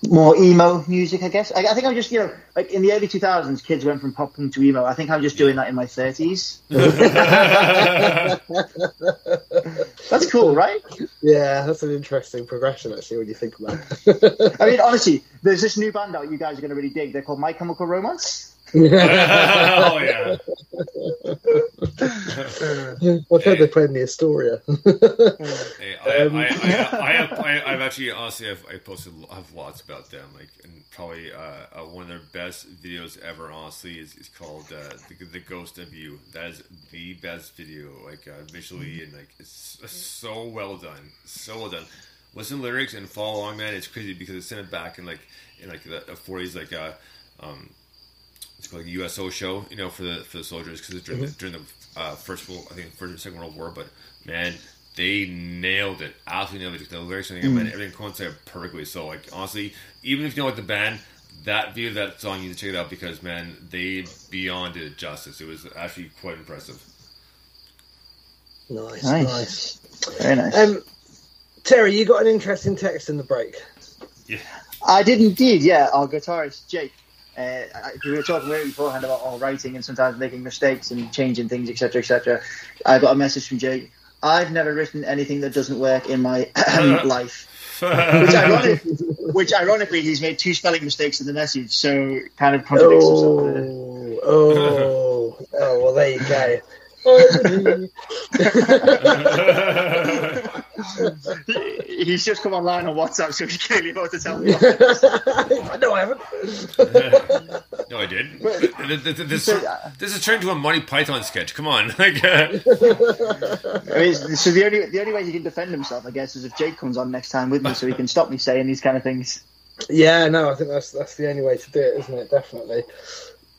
more emo music, I guess. I, I think I'm just, you know, like in the early two thousands, kids went from pop punk to emo. I think I'm just doing that in my thirties. That's cool, right? Yeah, that's an interesting progression, actually, when you think about it. I mean, honestly, there's this new band out you guys are going to really dig. They're called My Chemical Romance. Oh, yeah. I've heard they played in the Astoria. Hey, I, um, I, I, I have, I, I've actually, honestly, I've, I posted I have lots about them. Like, and probably uh, one of their best videos ever, honestly, is, is called uh, the, the Ghost of You. That is the best video, like, uh, visually, and, like, it's so well done. So well done. Listen to lyrics and follow along, man. It's crazy because it's sent it back in, like, in, like, the forties, like, uh, um, it's called a U S O show, you know, for the for the soldiers because it's during mm-hmm. the, during the uh, first world, I think, first second World War. But man, they nailed it. Absolutely nailed it. The lyrics and everything, mm. everything coincided perfectly. So, like, honestly, even if you don't like the band, that video, that song, you need to check it out because, man, they beyond did it justice. It was actually quite impressive. Nice, nice. nice. Very nice. Um, Terry, you got an interesting text in the break. Yeah. I did indeed, yeah. Our guitarist, Jake. Uh, we were talking beforehand about all writing and sometimes making mistakes and changing things, et cetera, et cetera. I got a message from Jake. I've never written anything that doesn't work in my life. Which, ironic, which ironically, he's made two spelling mistakes in the message, so kind of contradicts oh, himself. Oh, oh, well, there you go. He's just come online on WhatsApp, so he's clearly about to tell me. No, I haven't. No, I didn't. This, this is a turn to a Monty Python sketch. Come on. I mean, so the only the only way he can defend himself, I guess, is if Jake comes on next time with me, so he can stop me saying these kind of things. Yeah, no, I think that's that's the only way to do it, isn't it? Definitely.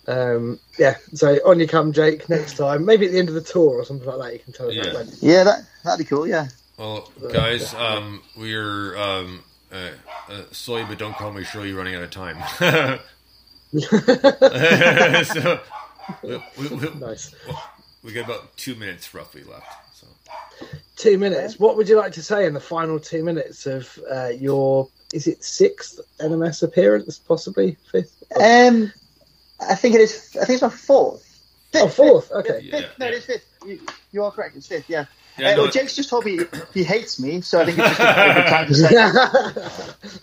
Um, yeah, so on you come, Jake, next time. Maybe at the end of the tour or something like that, you can tell us yeah. that went. Yeah, that, that'd be cool, yeah. Well, guys, um, we're um, uh, uh, sorry, but don't call me Shirley, running out of time. so, we, we, we, nice. We got about two minutes roughly left. So. Two minutes. What would you like to say in the final two minutes of uh, your, is it sixth N M S appearance, possibly? Fifth? Um... I think it is. I think it's my fourth. Fifth, oh, fourth. Okay. Fifth, yeah, fifth. No, yeah. It is fifth. You, you are correct. It's fifth. Yeah. yeah uh, no, well, Jake's just told me he hates me, so I think it's just a good time to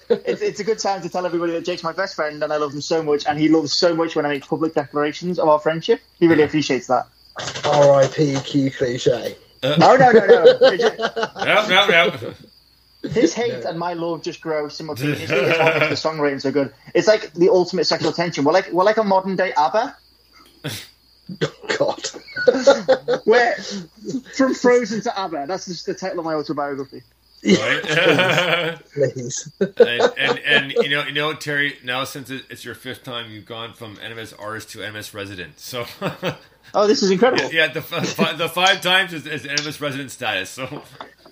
say. it's, it's a good time to tell everybody that Jake's my best friend, and I love him so much, and he loves so much when I make public declarations of our friendship. He really appreciates that. R I P Q Cliché. Uh, no, no, no, no. no, no, no. His hate no. and my love just grow simultaneously. It's what makes the songwriting so good. It's like the ultimate sexual tension. We're like we're like a modern day ABBA. Oh God! We're from Frozen to ABBA. That's just the title of my autobiography. Right? Please. and, and and you know you know Terry. Now since it's your fifth time, you've gone from N M S artist to N M S resident. So. Oh, this is incredible! Yeah, yeah the five, the five times is, is N M S resident status. So.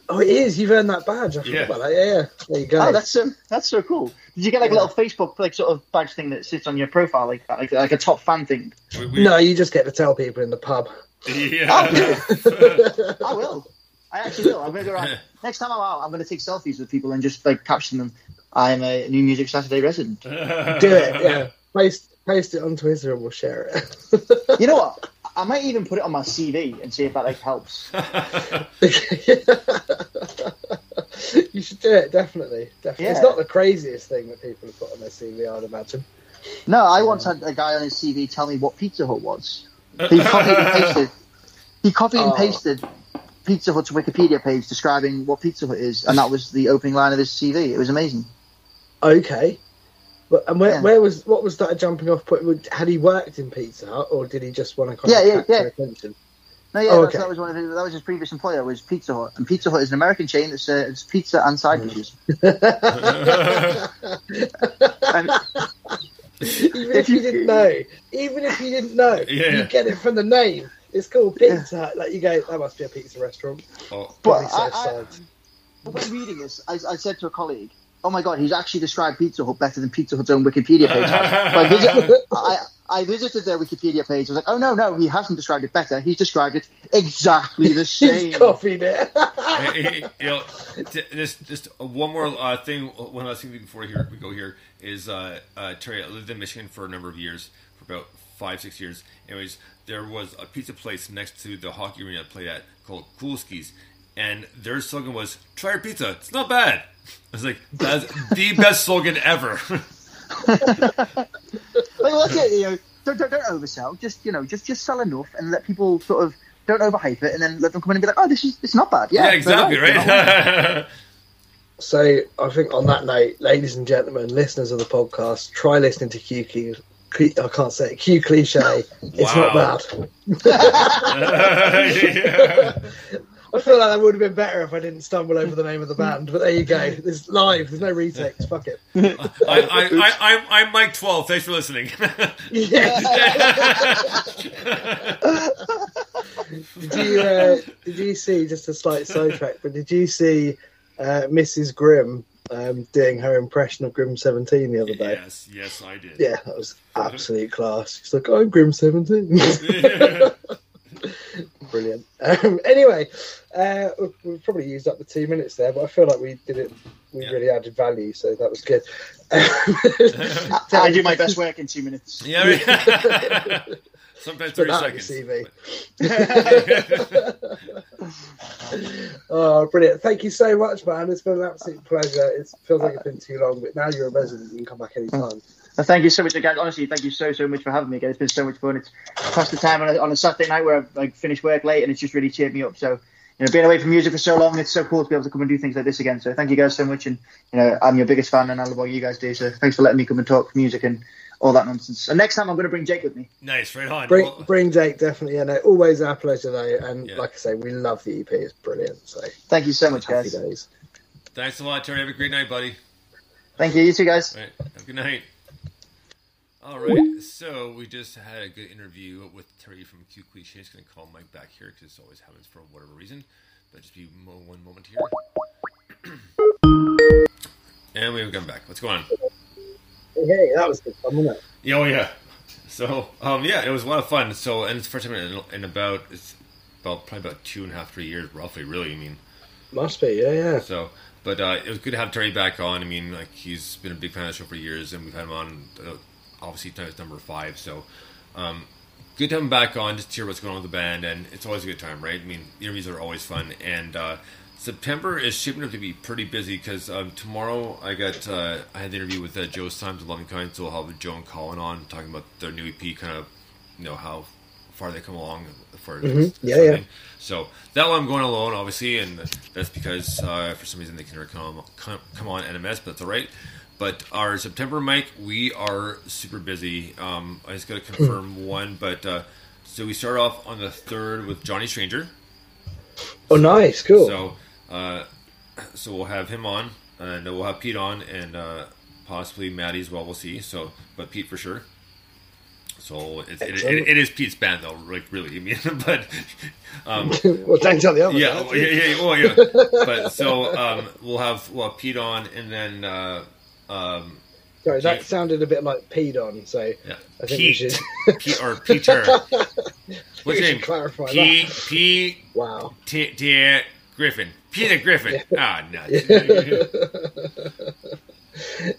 Oh, it is. You've earned that badge. I forgot yeah. about that. Yeah, yeah. There you go. Oh, that's um, that's so cool. Did you get like yeah. a little Facebook like sort of badge thing that sits on your profile like that, like, like a top fan thing? We, we... No, you just get to tell people in the pub. Yeah. I, I will. I actually will. I'm gonna go around. Next time I'm out, I'm gonna take selfies with people and just like caption them. I am a New Music Saturday resident. Do it. Yeah. Post post it on Twitter and we'll share it. You know what? I might even put it on my C V and see if that like helps. You should do it, definitely. definitely. Yeah. It's not the craziest thing that people have put on their C V, I'd imagine. No, I yeah. once had a guy on his C V tell me what Pizza Hut was. He copied and pasted. He copied oh. and pasted Pizza Hut's Wikipedia page describing what Pizza Hut is, and that was the opening line of his C V. It was amazing. Okay. But, and where, yeah. where was what was that jumping off point? Had he worked in Pizza Hut, or did he just want to kind yeah, of yeah, capture yeah. attention? No, yeah, oh, okay. that was one of his, that was his previous employer was Pizza Hut, and Pizza Hut is an American chain that serves pizza and side dishes. and, even if you didn't know, even if you didn't know, yeah. you get it from the name. It's called Pizza Hut. Like you go, that must be a pizza restaurant. Oh. But I, I, but when reading this, I, I said to a colleague. Oh my God, he's actually described Pizza Hut better than Pizza Hut's own Wikipedia page. I, visit, I, I visited their Wikipedia page. I was like, oh no, no, he hasn't described it better. He's described it exactly the same. He's copied it. hey, hey, you know, just, just one more uh, thing, one last thing before here, we go here is, uh, uh, Terry, I lived in Michigan for a number of years, for about five, six years. Anyways, there was a pizza place next to the hockey arena I played at called Kulski's. And their slogan was, try our pizza, it's not bad. I was like, that's the best slogan ever. Like, well, that's it, you know, don't, don't, don't oversell. Just, you know, just, just sell enough and let people sort of, don't overhype it and then let them come in and be like, oh, this is it's not bad. Yeah, yeah exactly, right? right? So I think on that note, ladies and gentlemen, listeners of the podcast, try listening to Q Q. I can't say it. Q Cliché. It's wow. not bad. yeah. I feel like that would have been better if I didn't stumble over the name of the band, but there you go. It's live. There's no retakes. Fuck it. I, I, I, I, I'm Mike twelve. Thanks for listening. Yeah. Did you uh, did you see, just a slight sidetrack, but did you see uh, Missus Grimm um, doing her impression of Grimm seventeen the other day? Yes, yes, I did. Yeah, that was absolute class. She's like, I'm Grimm seventeen. Brilliant. Um, anyway, uh, we've probably used up the two minutes there, but I feel like we did it. We yeah. really added value, so that was good. Um, I do my best work in two minutes. Yeah, I mean, sometimes three seconds. C V. Oh, brilliant! Thank you so much, man. It's been an absolute pleasure. It feels like it's been too long, but now you're a resident, you can come back anytime. Thank you so much again. Honestly, thank you so, so much for having me again. It's been so much fun. It's past the time on a, on a Saturday night where I've like, finished work late, and it's just really cheered me up. So, you know, being away from music for so long, it's so cool to be able to come and do things like this again. So thank you guys so much. And, you know, I'm your biggest fan, and I love what you guys do. So thanks for letting me come and talk music and all that nonsense. And next time I'm going to bring Jake with me. Nice, right on. Bring, bring Jake, definitely. And yeah, no, always our pleasure, though. And yeah. like I say, we love the E P. It's brilliant. So thank you so much, guys. Happy days. Thanks a lot, Terry. Have a great night, buddy. Thank you. You too, guys. All right. Have a good night. All right, so we just had a good interview with Terry from Q Cliché. It's going to call Mike back here because it always happens for whatever reason. But just be one moment here. And we've come back. What's going on? Hey, that was good fun, wasn't it? Oh, yeah. So, um, yeah, it was a lot of fun. So, and it's the first time in, in about, it's about, probably about two and a half, three years, roughly, really, I mean. Must be, yeah, yeah. So... But uh, it was good to have Terry back on. I mean, like, he's been a big fan of the show for years, and we've had him on, uh, obviously, times number five. So, um, good to have him back on, just to hear what's going on with the band, and it's always a good time, right? I mean, interviews are always fun. And uh, September is shaping up to be pretty busy, because um, tomorrow I got, uh, I had the interview with uh, Joe's Times of Loving Kind, so I'll have Joe and Colin on, talking about their new E P, kind of, you know, how far they come along for mm-hmm. yeah, yeah. So that one I'm going alone, obviously, and that's because uh, for some reason they can come come, come on N M S, but that's all right. But our September mic, we are super busy. Um, I just got to confirm one, but uh, so we start off on the third with Johnny Stranger. Oh, so, nice, cool. So, uh, so we'll have him on, and we'll have Pete on, and uh, possibly Maddie as well. We'll see. So, but Pete for sure. So it's, it, it, it is Pete's band, though, like really. I mean, but um, well, thanks on the other yeah, well, yeah, yeah, well, yeah. But so um, we'll have well have Pete on, and then uh, um, sorry, that yeah. sounded a bit like Pete on. So yeah. I think Pete, we should Pete or Peter. What's your name? Clarify Pete, that. Pete. Wow. T- T- Griffin. Peter Griffin. Ah, yeah. oh, no.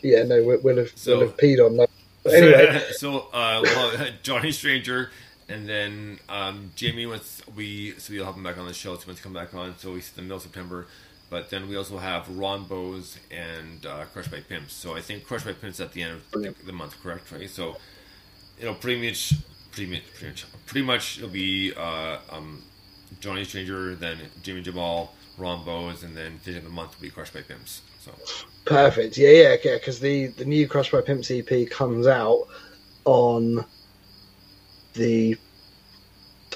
yeah, no, we'll, we'll have so, we'll have Pete on. That. Anyway. So, uh, we'll have Johnny Stranger, and then um, Jamie wants we so we'll have him back on the show. So he wants to come back on. So he's in the middle of September, but then we also have Ron Bowes and uh, Crushed by Pimps. So I think Crushed by Pimps at the end of the, the month, correct? Right. So it'll pretty much, pretty much, pretty much, pretty much it'll be uh, um, Johnny Stranger, then Jamie Jamal, Ron Bowes, and then the end of the month will be Crushed by Pimps. So. Perfect. Yeah, yeah, yeah. Because the, the new Crushed by Pimps E P comes out on the,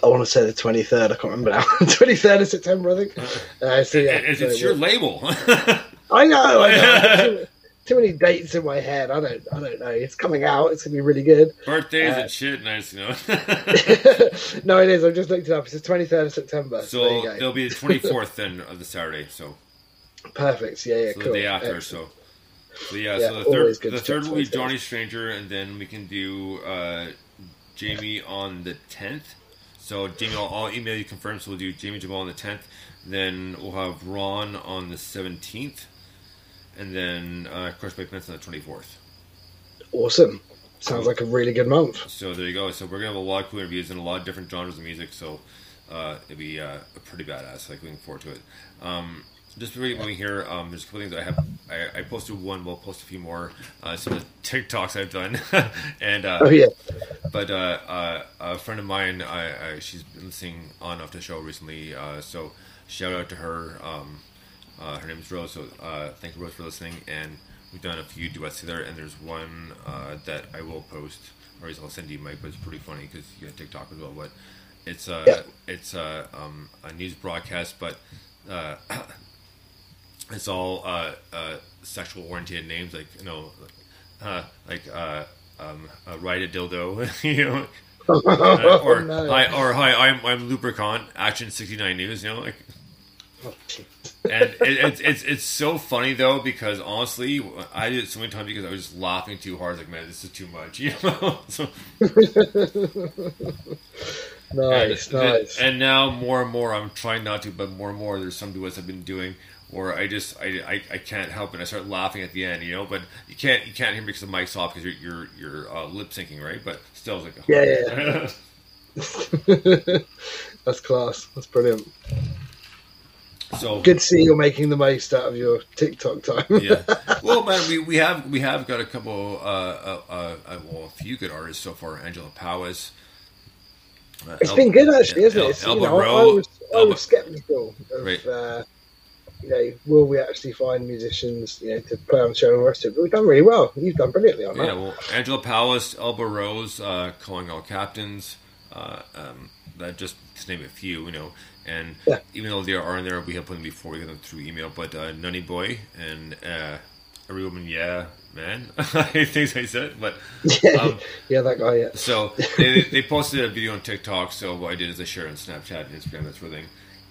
I want to say the twenty-third. I can't remember now. twenty-third of September, I think. Uh, so, yeah, it's, it's so your label. I know. I know. Too, too many dates in my head. I don't. I don't know. It's coming out. It's gonna be really good. Birthdays uh, and shit. Nice, you know. No, it is. I've just looked it up. It's the twenty-third of September. So there you go. It'll be the twenty-fourth then of the Saturday. So. Perfect. Yeah, yeah, so cool. The day after, yeah. so, so yeah, yeah. So the third, the third will be Johnny Stranger, and then we can do uh, Jamie on the tenth. So Jamie, I'll, I'll email you confirmed. So we'll do Jamie Jamal on the tenth. Then we'll have Ron on the seventeenth, and then uh, Crushed by Pimps on the twenty-fourth. Awesome. Sounds like a really good month. So there you go. So we're gonna have a lot of cool interviews and a lot of different genres of music. So uh, it'll be uh, pretty badass. Like looking forward to it. Um, Just before we get moving here, um, there's a couple things I have. I, I posted one. We'll post a few more. Uh, some of the TikToks I've done, and uh, oh yeah. But uh, uh, a friend of mine, I, I she's been listening on and off the show recently. Uh, so shout out to her. Um, uh, her name is Rose. So uh, thank you, Rose, for listening. And we've done a few duets together. And there's one uh, that I will post, or I'll send you, Mike. But it's pretty funny because you got TikTok as well. But it's uh, yeah. it's uh, um, a news broadcast, but. Uh, It's all uh, uh, sexual oriented names, like you know, uh, like uh, um, uh, ride a dildo, you know, uh, or, no. hi, or hi, I'm I'm Lubricant, Action sixty-nine News. You know, like, oh, and it, it's it's it's so funny though, because honestly, I did it so many times because I was just laughing too hard. Like, man, this is too much, you know. So, nice, and, nice. And now more and more, I'm trying not to, but more and more, there's some duets I've been doing. Or I just I, I, I can't help it. I start laughing at the end, you know. But you can't you can't hear me because the mic's off because you're you're, you're uh, lip syncing, right? But still, it's like oh. yeah, yeah, yeah. That's class. That's brilliant. So good to see you're making the most out of your TikTok time. Yeah. Well, man, we, we have we have got a couple, uh, uh, uh, well, a few good artists so far. Angela Powis. Uh, it's El- been good actually, isn't El- it? It's, El- you know, I was I was El- skeptical of. Right. Uh, You know, will we actually find musicians, you know, to play on the show and the rest of it? But we've done really well. You've done brilliantly on that. Yeah, well, Angela Powis, Elba Rose, uh, Calling All Captains, uh, um, that just to name a few, you know. And yeah. even though they are in there, we have put them before, we get them through email. But uh, Nunny Boy and uh, Every Woman, yeah, man. Things I said, but um, yeah, that guy. Yeah. So they they posted a video on TikTok. So what I did is I shared it on Snapchat and Instagram, that sort of thing.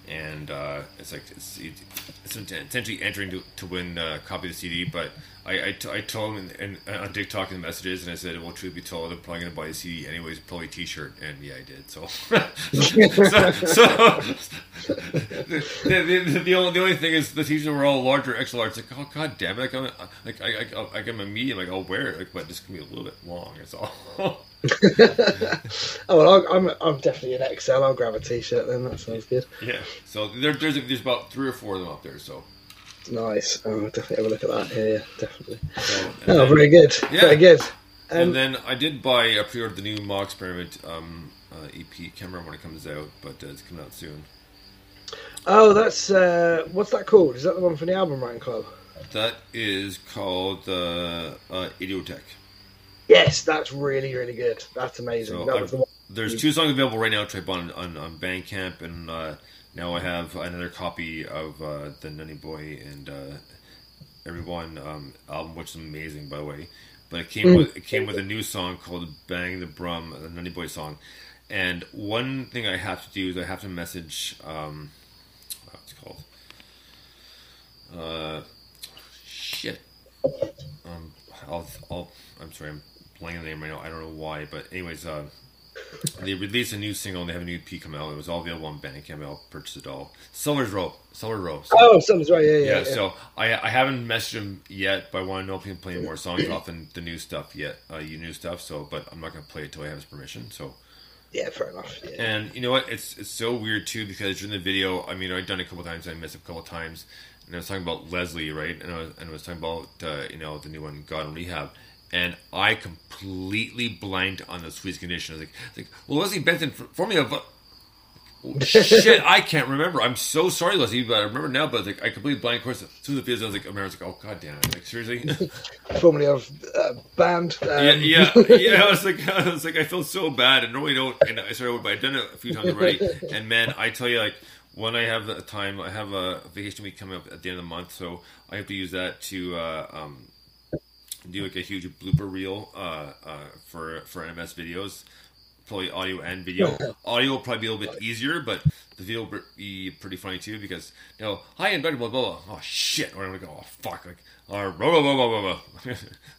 And uh, it's like it's, it's essentially entering to, to win a copy of the C D. But I, I, t- I told him in, in, on TikTok in the messages, and I said, "Well, truth be told, I'm probably going to buy a C D anyways, probably a T-shirt." And yeah, I did. So, so, so the, the, the, the, only, the only thing is the T-shirts were all larger X L R. It's like, oh god damn it! Like, I'm like I, I, I, I'm a medium. Like I'll wear it, like, but this can be a little bit long. That's all. Oh well, I'm I'm definitely an X L. I'll grab a T-shirt then. That sounds good. Yeah. So there, there's there's about three or four of them up there. So nice. Oh, I'll definitely have a look at that. Yeah, yeah, definitely. So, oh, then, very good. Yeah, very good. Um, and then I did buy a pre-order the new Mock Experiment um, uh, E P. Can't remember when it comes out, but uh, it's coming out soon. Oh, that's uh, what's that called? Is that the one from the album writing club? That is called uh, uh, Idiotech. Yes, that's really, really good. That's amazing. So that was the one. There's two songs available right now, Trip, on, on, on Bandcamp, and uh, now I have another copy of uh, the Nunny Boy and uh, Everyone um, album, which is amazing, by the way. But it came mm. with it came with a new song called Bang the Brum, the Nunny Boy song. And one thing I have to do is I have to message, um, what's it called? Uh, shit. Um, I'll, I'll, I'm sorry, I'm blanking the name right now. I don't know why, but anyways, uh, they released a new single and they have a new E P come out. It was all available on Bandcamp. I'll purchase it all. Silver's Rope, Silver Rope. Oh, Silver's Rope. Yeah, yeah. Yeah. yeah. So I, I haven't messaged him yet, but I want to know if he can play more songs off than the new stuff yet. Uh, you new stuff. So, but I'm not gonna play it till I have his permission. So. Yeah, fair enough. Yeah. And you know what? It's it's so weird too because during the video, I mean, I've done it a couple times. I missed it a couple times. And I was talking about Leslie, right? And I was, and I was talking about, uh, you know, the new one, God in Rehab. And I completely blanked on the Sweet's Condition. I was like, I was like well, Leslie Benson, for, for me, but oh, shit, I can't remember. I'm so sorry, Leslie, but I remember now. But I was like, I completely blanked. Of course, as soon as the videos, I was like, I remember, I was like, oh, god damn it. Like, seriously? Formerly of uh, band. Um... Yeah, yeah, yeah. I was like, I was like, I feel so bad. And normally don't. And I started, but I've done it a few times already. And man, I tell you, like, when I have the time, I have a vacation week coming up at the end of the month, so I have to use that to uh, um, do like a huge blooper reel uh, uh, for for N M S videos, probably audio and video. Audio will probably be a little bit easier, but the video will be pretty funny too because you know, hi and blah blah blah. Oh shit! Or I'm gonna go, oh fuck! Like, uh, blah blah blah blah blah.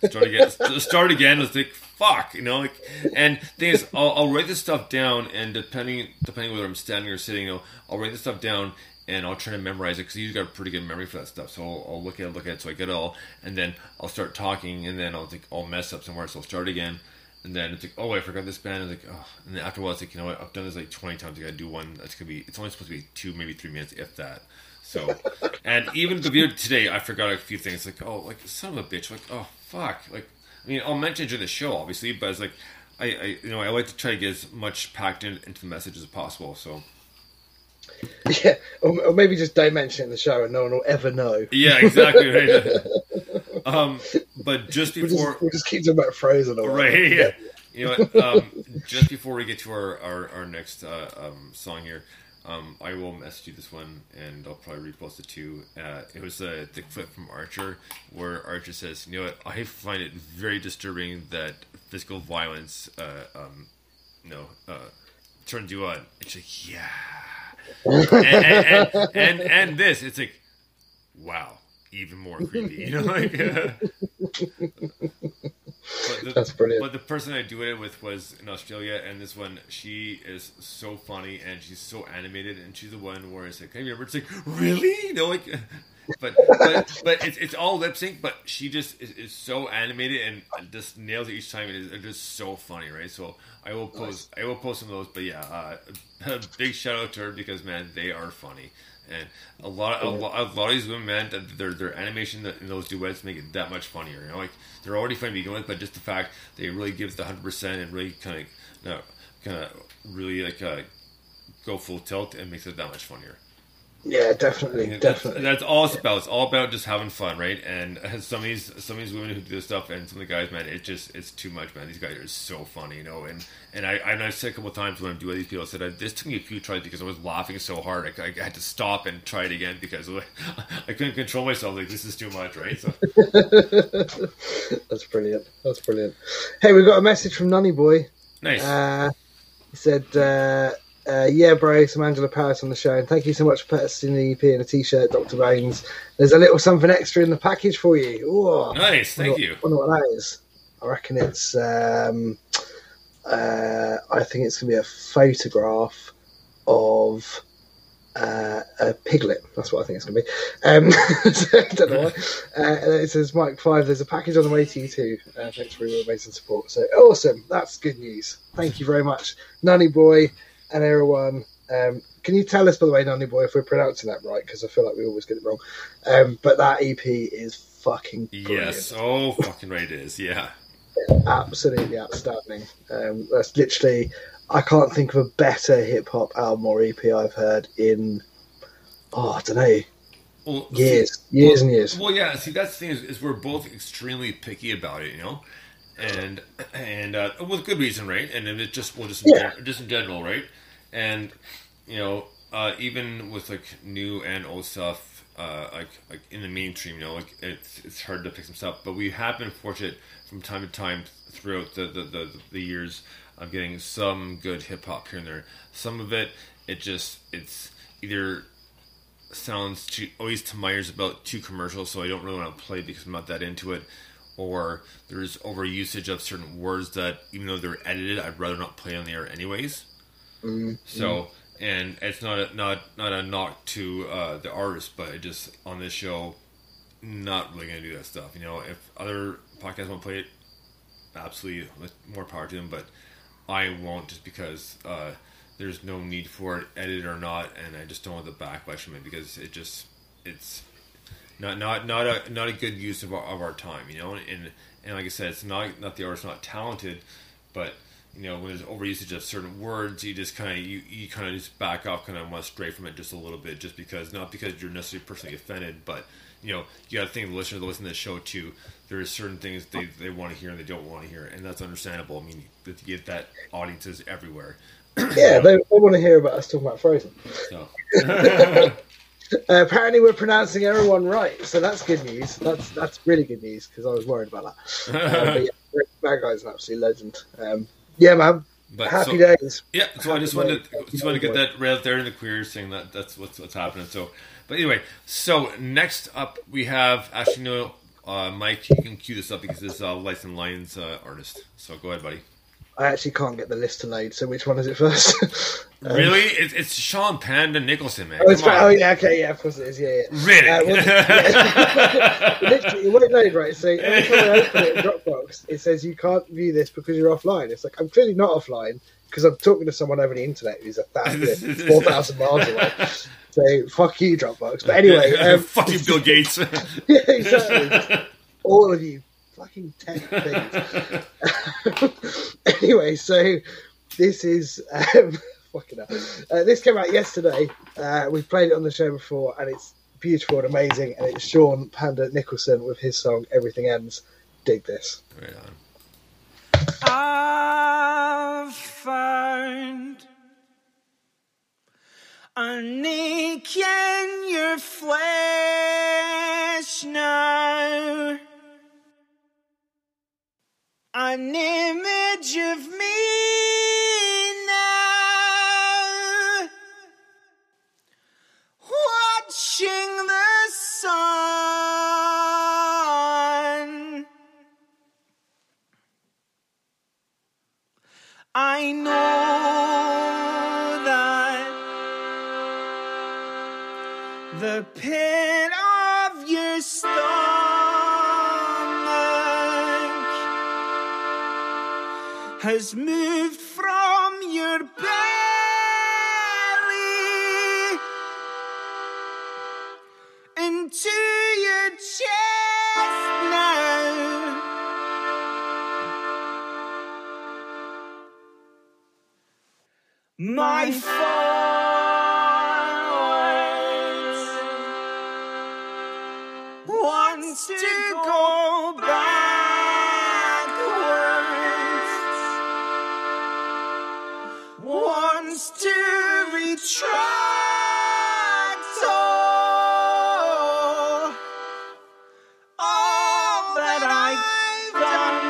Start again. Start again. It's like fuck, you know. Like, and thing is, I'll, I'll write this stuff down, and depending depending whether I'm standing or sitting, you know, I'll write this stuff down and I'll try to memorize it because you've got a pretty good memory for that stuff. So I'll, I'll look at it, look at it, so I get it all, and then I'll start talking, and then I'll think I'll mess up somewhere, so I'll start again, and then it's like, oh, I forgot this band. And it's like, oh, and then after a while, it's like, you know what? I've done this like twenty times. I gotta do one. That's gonna be. It's only supposed to be two, maybe three minutes, if that. So, and even the video today, I forgot a few things. Like, oh, like son of a bitch. Like, oh fuck. Like, I mean, I'll mention it during the show, obviously, but it's like, I, I you know, I like to try to get as much packed in, into the message as possible. So. Yeah, or, or maybe just don't mention it in the show and no one will ever know. Yeah, exactly. Right. um, but just before... We'll just, we'll just keep talking about Frozen. All right, right. Yeah. You know what? Um, just before we get to our, our, our next uh, um, song here, um, I will message you this one and I'll probably repost it too. Uh, it was uh, the clip from Archer where Archer says, you know what, I find it very disturbing that physical violence... Uh, um, no, uh, turns you on. It's like, yeah. and, and, and, and, and this, it's like, wow, even more creepy. You know, like, uh, the, that's brilliant. But the person I do it with was in Australia, and this one, she is so funny and she's so animated, and she's the one where it's like, can you remember? It's like, really? You know, like, but but, but it's it's all lip sync, but she just is, is so animated and just nails it each time. It is, it's just so funny, right? So I will post nice. I will post some of those, but yeah, uh, a big shout out to her because man, they are funny. And a lot, a lot, a lot of these women, man, their their animation in those duets make it that much funnier. You know, like they're already funny to begin with, but just the fact they really give the hundred percent and really kind of, you know, kind of really like uh, go full tilt, and makes it that much funnier. Yeah, definitely, that's, definitely. That's all it's about. It's all about just having fun, right? And some of these, some of these women who do this stuff, and some of the guys, man, it just, it's too much, man. These guys are so funny, you know. And and I, and I've said a couple of times when I'm doing these people, I said I, this took me a few tries because I was laughing so hard, I, I had to stop and try it again because I couldn't control myself. Like, this is too much, right? So that's brilliant. That's brilliant. Hey, we got a message from Nunny Boy. Nice. Uh, he said. Uh, Uh, yeah, bro, some Angela Paris on the show. And thank you so much for purchasing the E P and a T-shirt, Doctor Bones. There's a little something extra in the package for you. Ooh, nice, thank you. I wonder what that is. I reckon it's, um, uh, I think it's going to be a photograph of uh, a piglet. That's what I think it's going to be. Um, so I don't know why. Uh, it says, Mike Five, there's a package on the way to you too. Uh, thanks for your amazing support. So awesome. That's good news. Thank you very much, Nunny Boy. And everyone, um, can you tell us, by the way, Nunny Boy, if we're pronouncing that right? Because I feel like we always get it wrong. Um, but that E P is fucking brilliant. Yes, oh, fucking right it is, yeah. Absolutely outstanding. Um, that's literally, I can't think of a better hip-hop album or E P I've heard in, oh, I don't know, well, years, see, years well, and years. Well, yeah, see, that's the thing is, is we're both extremely picky about it, you know? And, and uh, with good reason, right? And it just, well, just, yeah. in, just in general, right? And you know, uh, even with like new and old stuff, uh, like like in the mainstream, you know, like it's it's hard to pick some stuff. But we have been fortunate from time to time throughout the the, the, the years of getting some good hip hop here and there. Some of it, it just it's either sounds too, always to my ears about too commercial, so I don't really want to play because I'm not that into it. Or there's over usage of certain words that even though they're edited, I'd rather not play on the air anyways. Mm-hmm. So, and it's not a, not not a knock to uh, the artist, but it just on this show, not really gonna do that stuff. You know, if other podcasts won't play it, absolutely, more power to them. But I won't just because uh, there's no need for it, edited or not, and I just don't want the backlash from it because it just it's not not not a not a good use of our, of our time. You know, and and like I said, it's not not the artist's not talented, but you know, when there's overusage of certain words, you just kind of you, you kind of just back off, kind of want to stray from it just a little bit, just because not because you're necessarily personally offended, but you know, you got to think the listener that listens to the show too. There are certain things they they want to hear and they don't want to hear, and that's understandable. I mean, you get that audiences everywhere. Yeah, they, they want to hear about us talking about Frozen. So. uh, apparently, we're pronouncing everyone right, so that's good news. That's that's really good news because I was worried about that. Uh, but yeah, that guy's an absolute legend. Um, Yeah, man. But happy so, days. Yeah, so happy I just wanted to, just wanted to get that right out there in the queer thing. That that's what's what's happening. So, but anyway, so next up we have actually no uh, Mike. You can cue this up because this is uh, Lights and Lions uh, artist. So go ahead, buddy. I actually can't get the list to load. So which one is it first? um, really, it's, it's Sean Panda Nicholson, man. Oh, it's oh, yeah, okay, yeah, of course it is. Yeah, yeah. Really? Uh, well, yeah. Literally, it won't load right. So every time I open it in Dropbox, it says you can't view this because you're offline. It's like I'm clearly not offline because I'm talking to someone over the internet who's a thousand, four thousand miles away. So fuck you, Dropbox. But anyway, um, fuck you, Bill Gates. Yeah, exactly. Just all of you. Fucking tech things. Anyway, so this is um, fucking up. Uh, this came out yesterday. Uh, we played it on the show before, and it's beautiful and amazing. And it's Sean Panda Nicholson with his song "Everything Ends." Dig this. Right on. I've found a nick in your flesh now. An image of me I know that the pit of your stomach has moved from your belly into your chest now. My forwards wants to go backwards, wants to retract all, all that I've done.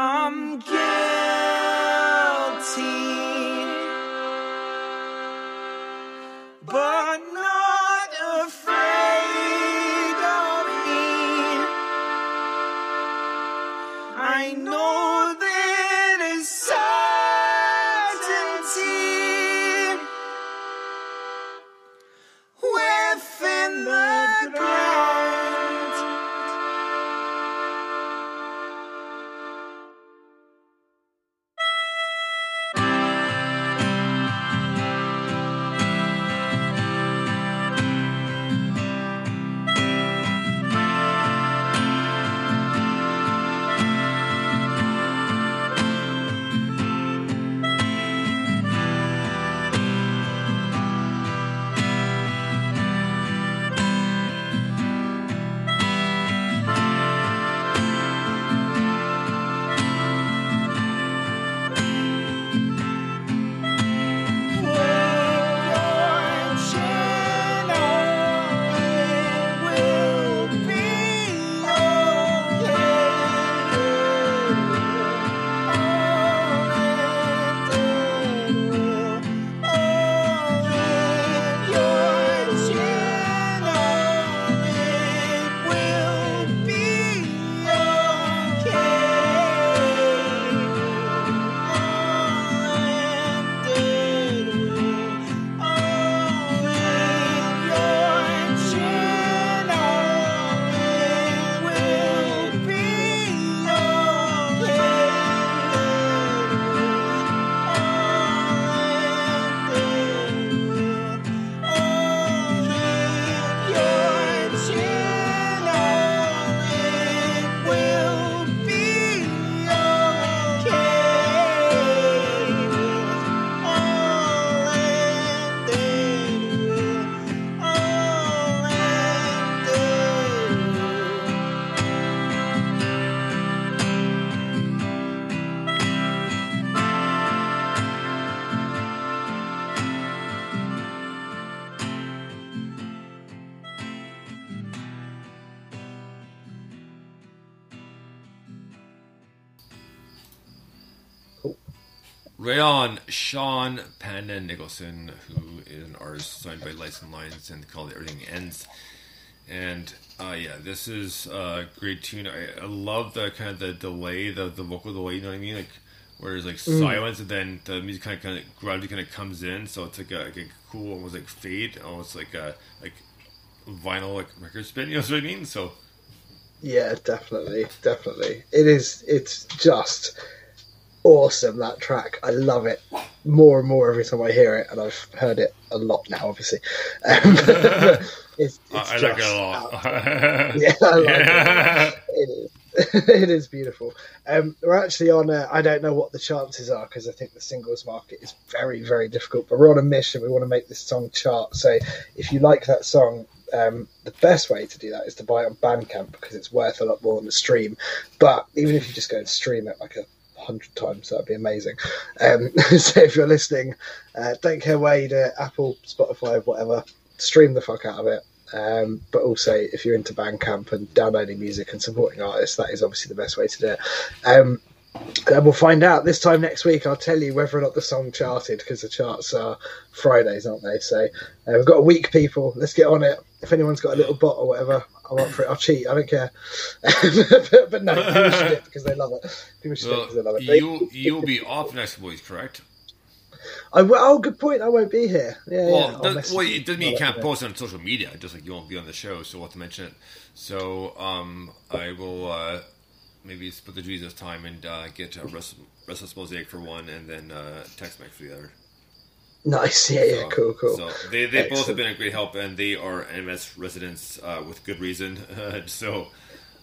I'm guilty, but not afraid of me. I know there is certainty within the ground. Right on, Sean Panda Nicholson, who is an artist signed by Lights and Lines and called Everything Ends. And uh, yeah, this is a great tune. I, I love the kind of the delay, the, the vocal delay, you know what I mean? Like where there's like mm. silence and then the music kind of, kind of gradually kind of comes in. So it's like a, like a cool, almost like fade, almost like a like vinyl like record spin. You know what I mean? So yeah, definitely, definitely. It is. It's just awesome, that track. I love it more and more every time I hear it, and I've heard it a lot now, obviously. Um, it's, it's I like it a lot. yeah, I like yeah. it. It is, it is beautiful. Um, we're actually on a, I don't know what the chances are, because I think the singles market is very, very difficult, but we're on a mission. We want to make this song chart. So if you like that song, Um, the best way to do that is to buy it on Bandcamp, because it's worth a lot more than a stream. But even if you just go and stream it like a hundred times, that'd be amazing. Um, so if you're listening, uh, don't care where you do it, Apple, Spotify, whatever, stream the fuck out of it. Um, but also, if you're into Bandcamp and downloading music and supporting artists, that is obviously the best way to do it. Um, and we'll find out this time next week. I'll tell you whether or not the song charted, because the charts are Fridays, aren't they? So uh, we've got a week, people. Let's get on it. if anyone's got a little bot or whatever, I'm up for it. I'll cheat. I don't care. but, but no, people should dip because they love it. People should well, dip because they love it. They, you'll, you'll be off next week, correct? I w- oh, good point. I won't be here. Yeah, well, yeah. Does, well it doesn't mean you can't it. post it on social media. It just like you won't be on the show, so we'll have to mention it. So um, I will uh, maybe split the duties this time and uh, get uh, Rest, Restless Mosaic for one and then uh, Tex Mex for the other. Nice. Yeah, so, yeah, cool, cool. So they, they both have been a great help, and they are N M S residents uh, with good reason. so...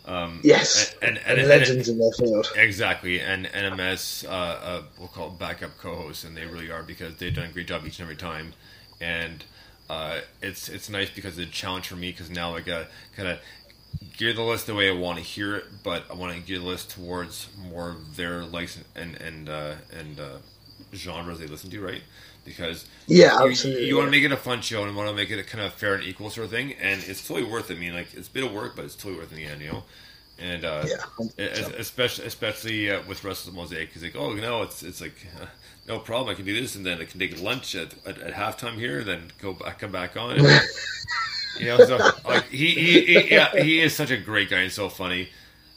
Um, yes, and, and, and, and legends and, and, in their field. Exactly, and N M S, uh, uh, we'll call it backup co-hosts, and they really are because they've done a great job each and every time. And uh, it's it's nice because it's a challenge for me because now I gotta kind of gear the list the way I want to hear it, but I want to gear the list towards more of their likes and and uh, and uh, genres they listen to, right? Because yeah, you, absolutely, you yeah. want to make it a fun show and you want to make it a kind of fair and equal sort of thing, and it's totally worth it. I mean, like it's a bit of work, but it's totally worth it in the end, you know. And uh, yeah, especially especially uh, with Restless Mosaic, because like, oh no, it's it's like uh, no problem, I can do this, and then I can take lunch at, at, at halftime here, and then go back, come back on. And, you know, so like he, he, he yeah, he is such a great guy and so funny.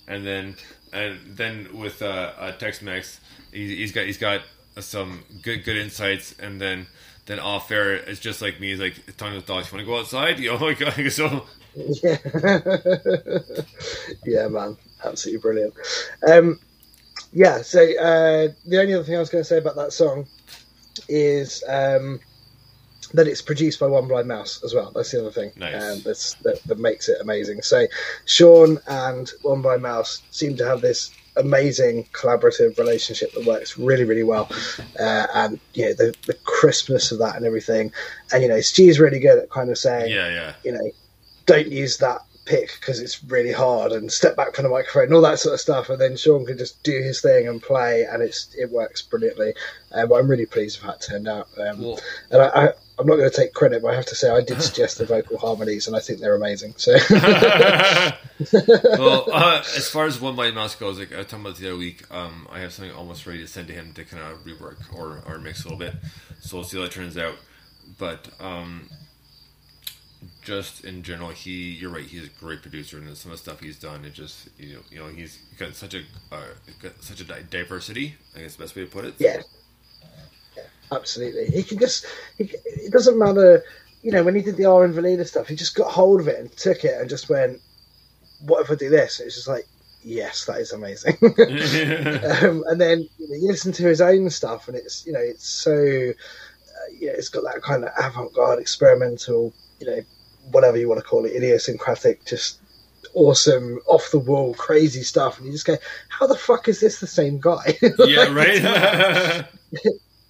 And then and then with uh, uh, Tex Mex, he, he's got he's got. some good good insights, and then then off air it's just like me, like talking to the dogs, you want to go outside, you know, like so yeah. Yeah, man, absolutely brilliant. um yeah so uh the only other thing I was going to say about that song is um that it's produced by One Blind Mouse as well. That's the other thing. Nice. um, that's that, that makes it amazing. So Sean and One Blind Mouse seem to have this amazing collaborative relationship that works really, really well, uh, and you know the, the crispness of that and everything. And you know, Stu's really good at kind of saying, yeah, yeah, you know, don't use that pick because it's really hard, and step back from the microphone, and all that sort of stuff. And then Sean can just do his thing and play, and it's it works brilliantly. Um, but I'm really pleased with how it turned out. Um, well, and I, I, I'm not going to take credit, but I have to say I did suggest the vocal harmonies, and I think they're amazing. So. Well, uh, as far as One Blind Mouse goes, like I was talking about the other week, um, I have something almost ready to send to him to kind of rework or, or mix a little bit. So we'll see how it turns out. But um, just in general, he you're right. He's a great producer, and some of the stuff he's done, it just you know you know he's got such a uh, got such a diversity. I guess the best way to put it. Yeah. Absolutely, he can just. He, it doesn't matter, you know. When he did the R and Valida stuff, he just got hold of it and took it and just went, "What if I do this?" It's just like, yes, that is amazing. um, and then you, know, you listen to his own stuff, and it's you know, it's so, uh, you know, it's got that kind of avant-garde, experimental, you know, whatever you want to call it, idiosyncratic, just awesome, off the wall, crazy stuff, and you just go, "How the fuck is this the same guy?" Yeah, right.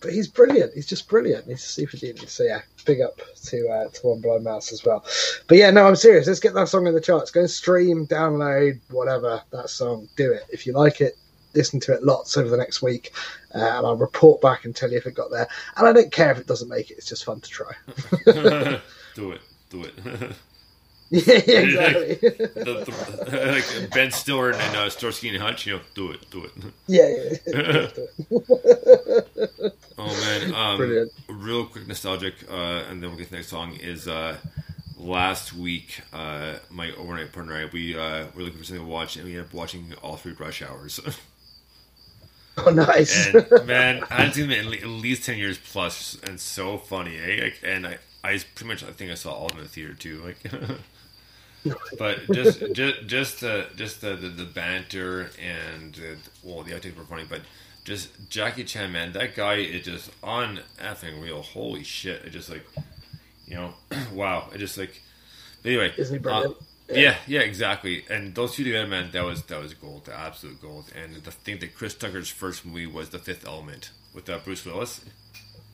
But he's brilliant. He's just brilliant. He's super genius. So yeah, big up to uh, to One Blind Mouse as well. But yeah, no, I'm serious. Let's get that song in the charts. Go and stream, download, whatever that song. Do it if you like it. Listen to it lots over the next week, uh, and I'll report back and tell you if it got there. And I don't care if it doesn't make it. It's just fun to try. Do it. Do it. Yeah, yeah, exactly. Like, the, the, like Ben Stiller and uh, Starsky and Hutch, you know, do it, do it. Yeah, yeah. yeah. Oh man, um, brilliant. Real quick, nostalgic, uh, and then we'll get to the next song. Is uh, last week, uh, my overnight partner and I, we uh, were looking for something to watch, and we ended up watching all three Rush Hours. Oh, nice! And, man, I've seen it at least ten years plus, and so funny, eh? Like, and I, I pretty much, I think I saw all of them in the theater too. Like. But just just just the just the, the, the banter and the, well the outtakes were funny, but just Jackie Chan, man, that guy is just on effing real. Holy shit! It just like you know, wow. It just like but anyway. Isn't he brilliant? Uh, yeah. yeah, yeah, exactly. And those two together, man, that was that was gold, absolute gold. And the thing that Chris Tucker's first movie was The Fifth Element with uh, Bruce Willis.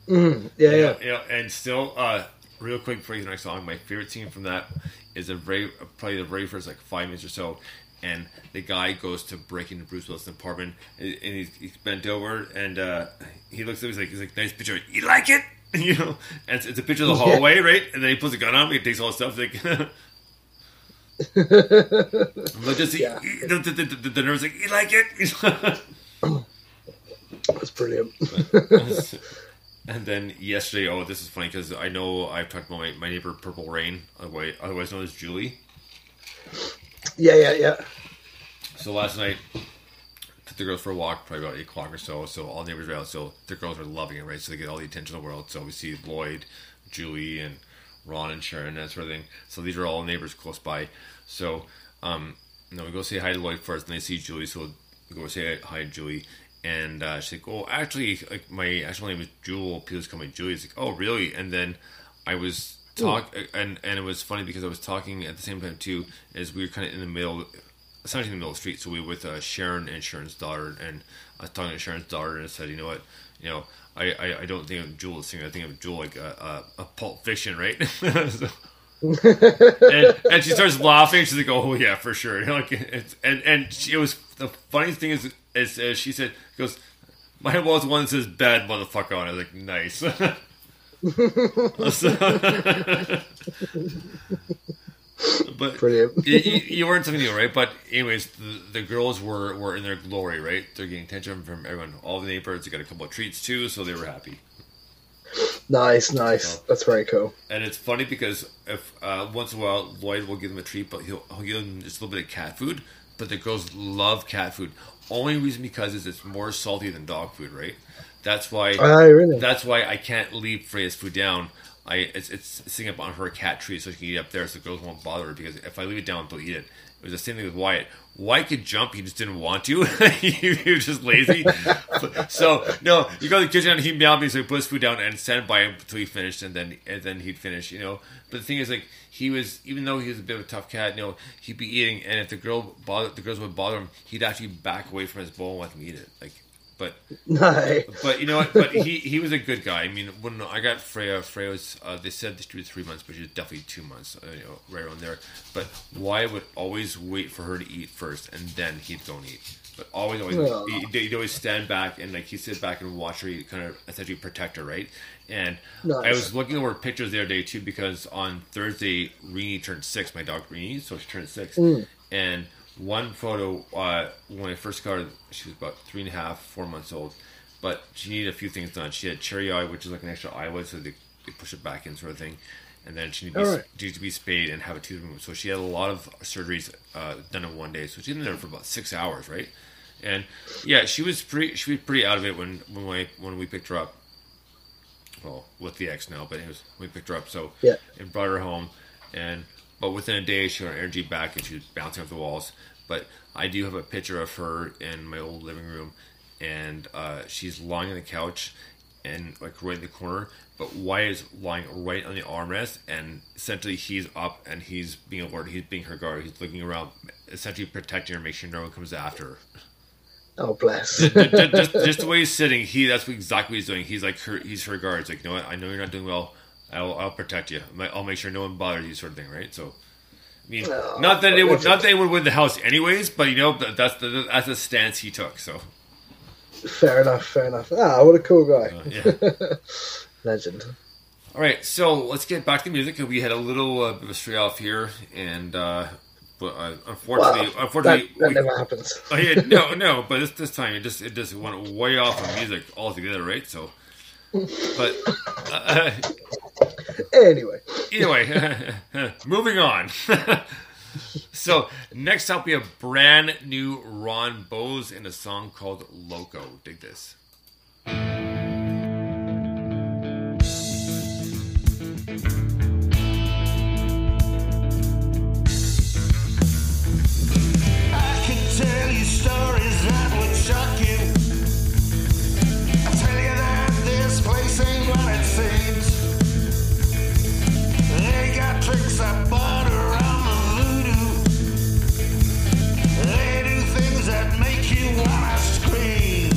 Mm, yeah, yeah, yeah, yeah. And still, uh, real quick before the next song, my favorite scene from that. Is a very probably the very first like five minutes or so, and the guy goes to break into Bruce Willis' apartment, and, and he's, he's bent over, and uh, he looks at him, he's like, he's like, nice picture, you like it, you know, and it's, it's a picture of the hallway, yeah. right? And then he puts a gun on him, he takes all his stuff, like, like just, yeah. he, the, the, the, the nerve's like, you like it. That's brilliant. But, And then yesterday, oh, this is funny because I know I've talked about my, my neighbor Purple Rain, otherwise known as Julie. Yeah, yeah, yeah. So last night, took the girls for a walk, probably about eight o'clock or so. So all neighbors were out, so the girls were loving it, right? So they get all the attention in the world. So we see Lloyd, Julie, and Ron and Sharon and that sort of thing. So these are all neighbors close by. So um, you know, we go say hi to Lloyd first, and they see Julie. So we go say hi to Julie. And uh, she's like, oh, actually, like my actual name is Jewel. People just call me Julie. It's like, oh, really? And then I was talking, and, and it was funny because I was talking at the same time, too, as we were kind of in the middle, essentially in the middle of the street. So we were with uh, Sharon and Sharon's daughter, and I was talking to Sharon's daughter, and I said, you know what, you know, I, I, I don't think of Jewel as singer. I think of Jewel like a, a, a Pulp Fiction, right? So, and, and she starts laughing. She's like, oh, yeah, for sure. You know, like, it's, and and she, it was, the funniest thing is, As, as she said, she goes, my wall's one that says bad motherfucker on it. I was like, nice. But brilliant. you, you weren't something new, right? But anyways, the, the girls were, were in their glory, right? They're getting attention from everyone. All the neighbors, they got a couple of treats too, so they were happy. Nice, nice. So, that's very cool. And it's funny because if uh, once in a while, Lloyd will give them a treat, but he'll, he'll give them just a little bit of cat food. But the girls love cat food. Only reason because is it's more salty than dog food, right? That's why. Uh, really? That's why I can't leave Freya's food down. I it's, it's sitting up on her cat tree, so she can eat up there, so the girls won't bother her. Because if I leave it down, they'll eat it. It was the same thing with Wyatt. Wyatt could jump, he just didn't want to. He was just lazy. So no, you go to the kitchen and he'd meow me, so he put his food down and stand by him until he finished, and then and then he'd finish, you know. But the thing is, like, he was, even though he was a bit of a tough cat, you know, he'd be eating, and if the girl bothered, the girls would bother him, he'd actually back away from his bowl and let them eat it. Like, but no. But you know what? But he, he was a good guy. I mean, when I got Freya, Freya was uh, they said she was three months, but she was definitely two months, uh, you know, right around there. But Wyatt would always wait for her to eat first, and then he'd go and eat. But always, always, no. he'd, he'd always stand back and like he'd sit back and watch her, kind of essentially protect her, right? And nice. I was looking over pictures the other day too, because on Thursday Rini turned six. My dog Rini, so she turned six, mm. and. One photo, uh, when I first got her, she was about three and a half, four months old, but she needed a few things done. She had cherry eye, which is like an extra eyelid, so they, they push it back in, sort of thing, and then she needed, be, right. she needed to be spayed and have a tooth removed. So she had a lot of surgeries uh, done in one day, so she was in there for about six hours, right? And yeah, she was pretty, she was pretty out of it when when we, when we picked her up. Well, with the ex now, but it was when we picked her up, so yeah, and brought her home, and. But within a day, she got her energy back, and she was bouncing off the walls. But I do have a picture of her in my old living room, and uh, she's lying on the couch, and like right in the corner. But Wyatt is lying right on the armrest, and essentially he's up, and he's being alert, he's being her guard, he's looking around, essentially protecting her, making sure no one comes after her. Oh, bless. just, just, just the way he's sitting, he that's exactly what he's doing. He's like her, he's her guard. It's like, you know what? I know you're not doing well. I'll, I'll protect you. I'll make sure no one bothers you, sort of thing, right? So, I mean, oh, not that they would, not that they would win the house anyways, but you know, that's the that's the stance he took. So, fair enough, fair enough. Ah, what a cool guy, uh, yeah. Legend. All right, so let's get back to the music. We had a little uh, bit of a stray off here, and uh, but uh, unfortunately, well, unfortunately, that, that we, never happens. Oh yeah, no, no. But this this time, it just it just went way off of music altogether, right? So. But uh, anyway, anyway, moving on. So next up, we have brand new Ron Bowes in a song called "Loco." Dig this. I can tell you stories that would shock you. Ain't what it seems. They got tricks I bought around the voodoo. They do things that make you wanna scream.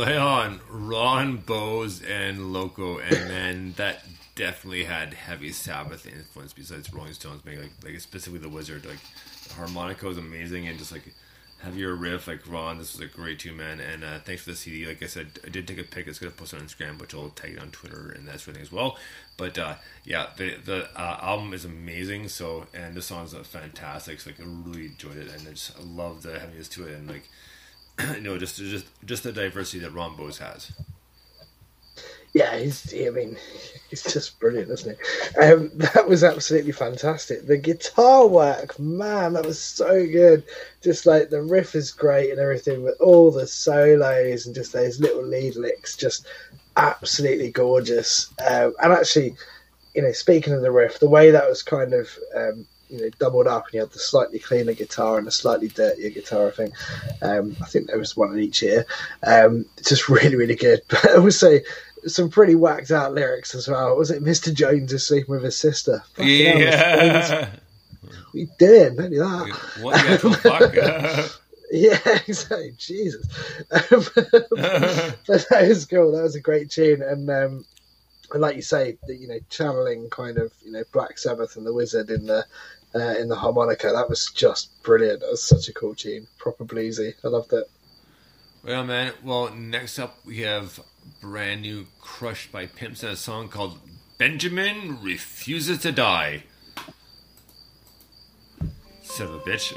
right on. Ron, Bows, and Loco. And then that definitely had heavy Sabbath influence besides Rolling Stones being like, like specifically the Wizard. Like, the harmonica was amazing and just like heavier riff. Like, Ron, this was a great tune, man. And uh, thanks for the C D. Like I said, I did take a pic. It's going to post on Instagram, which I'll tag it on Twitter and that sort of thing as well. But uh, yeah, the the uh, album is amazing. So, and the songs are fantastic. So, like, I really enjoyed it. And I just I love the heaviness to it. And like, you know, just just just the diversity that Ron Bows has. Yeah, he's. I mean, he's just brilliant, isn't he? Um, that was absolutely fantastic. The guitar work, man, that was so good. Just like the riff is great and everything, but all the solos and just those little lead licks, just absolutely gorgeous. Um, and actually, you know, speaking of the riff, the way that was kind of um, you know, doubled up, and you had the slightly cleaner guitar and a slightly dirtier guitar. I think, um, I think there was one in each ear. Um, just really, really good. But I would say, some pretty whacked out lyrics as well. Was it Mister Jones is sleeping with his sister? Fucking yeah. What are you doing? Don't do that. What the actual fuck? Yeah, exactly. Jesus. Um, but that was cool. That was a great tune. And, um, and like you say, the, you know, channeling kind of, you know, Black Sabbath and the Wizard in the, uh, in the harmonica. That was just brilliant. That was such a cool tune. Proper bluesy. I loved it. Well, man. Well, next up we have brand new Crushed by Pimps and a song called Benjamin Refuses to Die. Son of a bitch.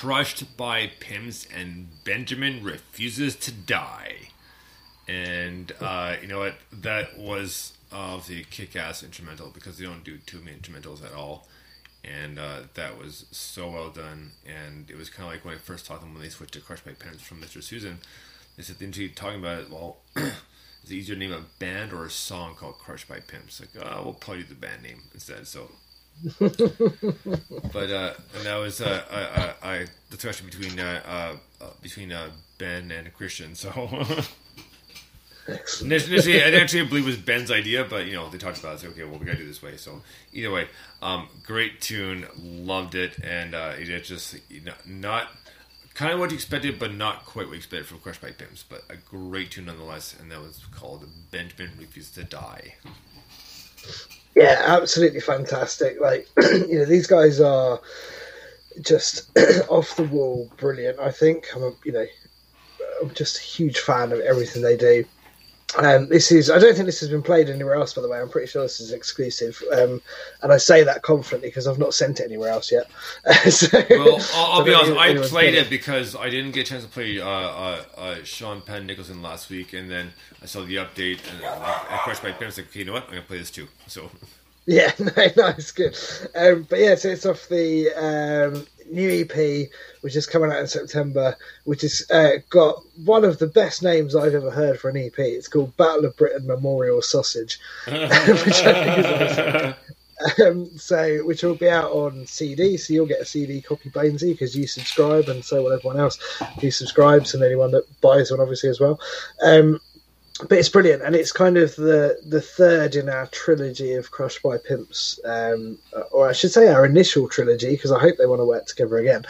Crushed by Pimps and Benjamin Refuses to Die. And uh, you know what? That was of the kick-ass instrumental, because they don't do too many instrumentals at all. And uh, that was so well done. And it was kind of like when I first taught them, when they switched to Crushed by Pimps from Mister Susan, they said, "Didn't you talking about it? Well, it's easier to name a band or a song called Crushed by Pimps. Like, uh, we'll probably do the band name instead." So, but uh, and that was uh, I, I, I discussion between uh, uh, between uh, Ben and Christian. So. Initially, I actually believe it was Ben's idea, but you know, they talked about it. So, okay, well, we gotta do it this way. So, either way, um, great tune, loved it, and uh, it just you know, not kind of what you expected, but not quite what you expected from Crushed by Pimps, but a great tune nonetheless. And that was called Benjamin Refuses to Die. Yeah, absolutely fantastic. Like, you know, these guys are just off the wall, brilliant. I think I'm, a, you know, I'm just a huge fan of everything they do. Um, this is, I don't think this has been played anywhere else, by the way. I'm pretty sure this is exclusive. Um, and I say that confidently because I've not sent it anywhere else yet. so, well, I'll, I'll be honest, I played it because I didn't get a chance to play uh, uh, uh, Sean Panda Nicholson last week, and then I saw the update, and uh, I crushed my parents, like, okay, you know what, I'm going to play this too. So. Yeah, no, no, it's good. Um, but yeah, so it's off the um, new E P, which is coming out in September, which has uh, got one of the best names I've ever heard for an E P. It's called Battle of Britain Memorial Sausage, which I think is awesome. Um, so, which will be out on C D, so you'll get a C D copy, Bainesy, because you subscribe, and so will everyone else who subscribes, and anyone that buys one, obviously, as well. Um, but it's brilliant, and it's kind of the the third in our trilogy of Crushed by Pimps, um, or I should say our initial trilogy, because I hope they want to work together again.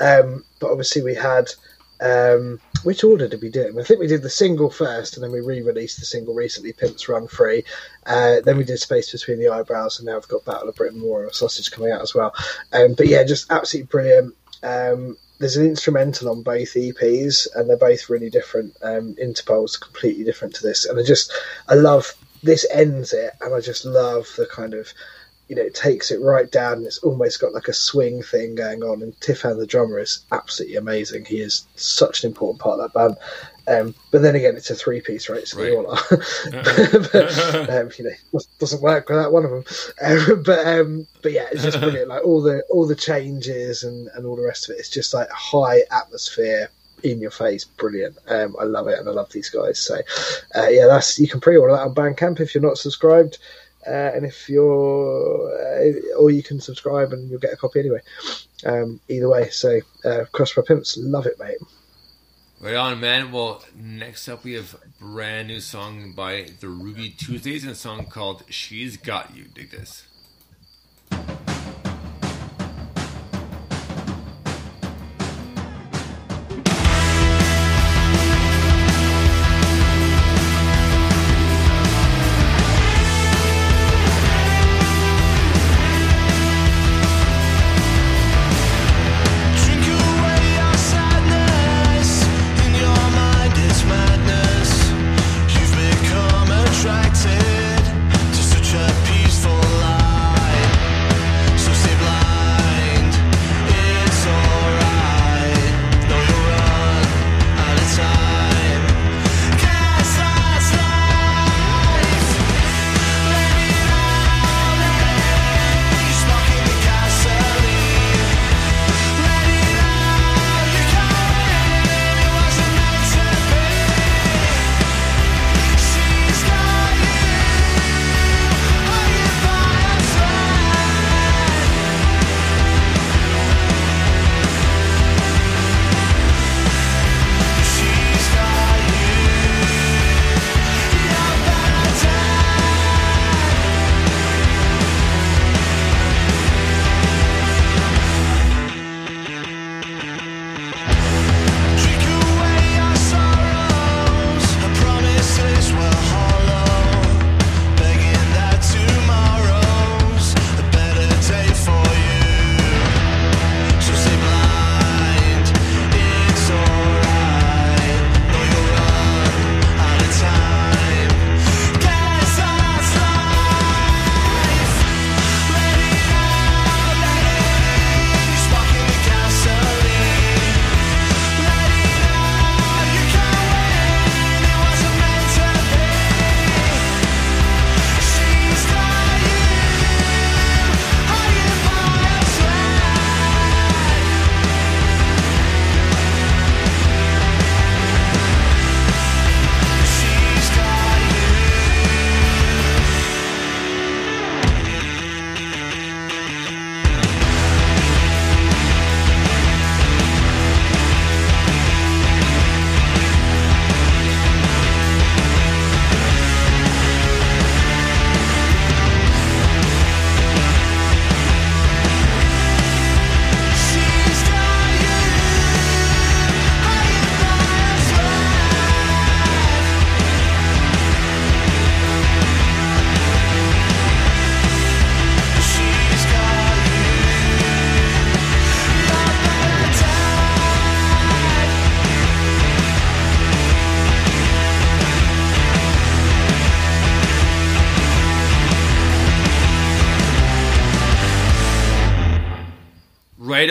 Um, but obviously we had... Um, which order did we do it? I think we did the single first, and then we re-released the single recently, Pimps Run Free. Uh, then we did Space Between the Eyebrows, and now we've got Battle of Britain Memorial Sausage coming out as well. Um, but yeah, just absolutely brilliant. Um, there's an instrumental on both E Ps, and they're both really different. Um, Interpol's completely different to this, and I just I love this ends it, and I just love the kind of you know it takes it right down, and it's almost got like a swing thing going on. And Tiffan the drummer is absolutely amazing. He is such an important part of that band. Um, but then again, it's a three piece, right? So right. They all are. but, um, you know, doesn't work without one of them. Um, but um, but yeah, it's just brilliant. Like all the all the changes and, and all the rest of it. It's just like high atmosphere, in your face, brilliant. Um, I love it, and I love these guys. So uh, yeah, that's you can pre-order that on Bandcamp if you're not subscribed. Uh, and if you're, uh, or you can subscribe and you'll get a copy anyway. Um, either way, so uh, Crushed by Pimps, love it, mate. Right on, man. Well, next up we have a brand new song by the Ruby Tuesdays, and a song called She's Got You. Dig this. Attracted to such a peaceful life.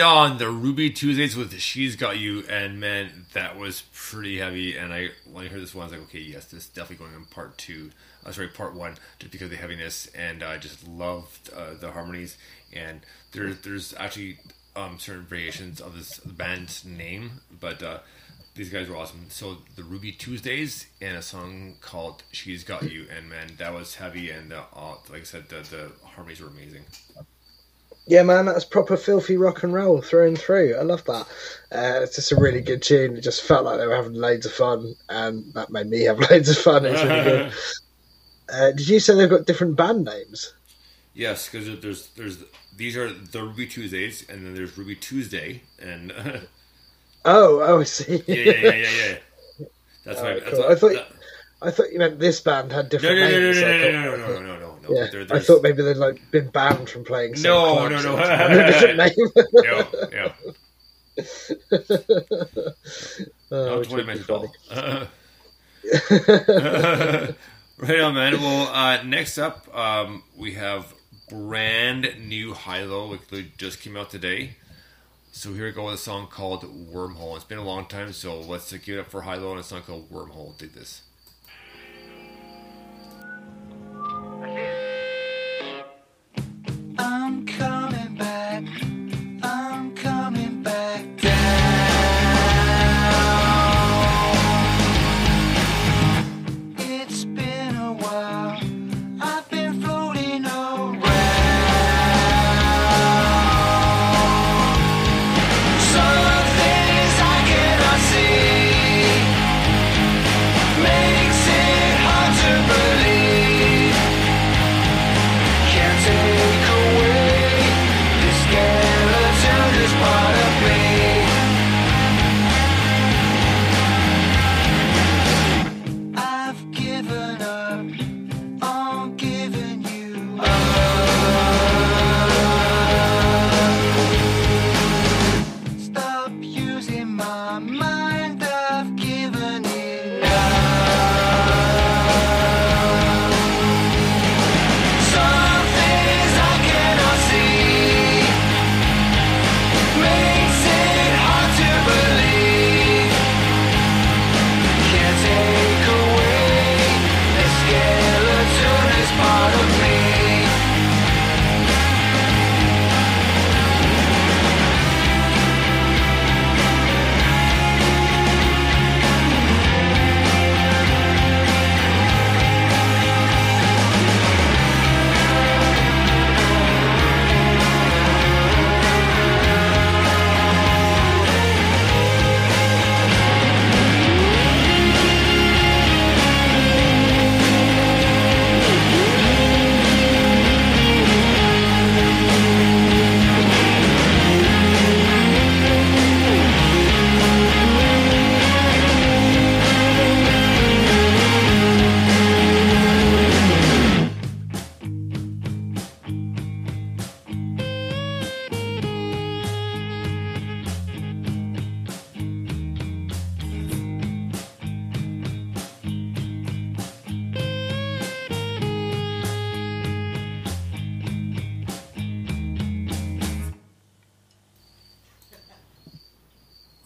right on the Ruby Tuesdays with She's Got You, and man, that was pretty heavy. And I when I heard this one, I was like, okay, yes, this is definitely going on part two. Uh, sorry, part one, just because of the heaviness, and I uh, just loved uh, the harmonies. And there, there's actually um, certain variations of this band's name, but uh, these guys were awesome. So the Ruby Tuesdays and a song called She's Got You, and man, that was heavy. And uh, like I said, the, the harmonies were amazing. Yeah, man, that's proper filthy rock and roll through and through. I love that. Uh, it's just a really good tune. It just felt like they were having loads of fun, and that made me have loads of fun. It was really good. Uh, did you say they've got different band names? Yes, because there's there's these are the Ruby Tuesdays, and then there's Ruby Tuesday, and uh... oh, oh, I see. yeah, yeah, yeah, yeah, yeah. That's right. Oh, cool. I thought that... I thought you meant this band had different no, no, names. No, no, no, no, no, no, no, no, no, no. No, yeah. there, I thought maybe they'd like been banned from playing. No, no, no, no, yeah, no, twenty minutes all. Uh, right on, man. Well, uh, next up, um, we have brand new Hilo, which just came out today. So here we go with a song called Wormhole. It's been a long time, so let's uh, give it up for Hilo and a song called Wormhole. Did this. I'm coming back, I'm coming back down. It's been a while, I've been floating around. Some things I cannot see makes it hard to believe.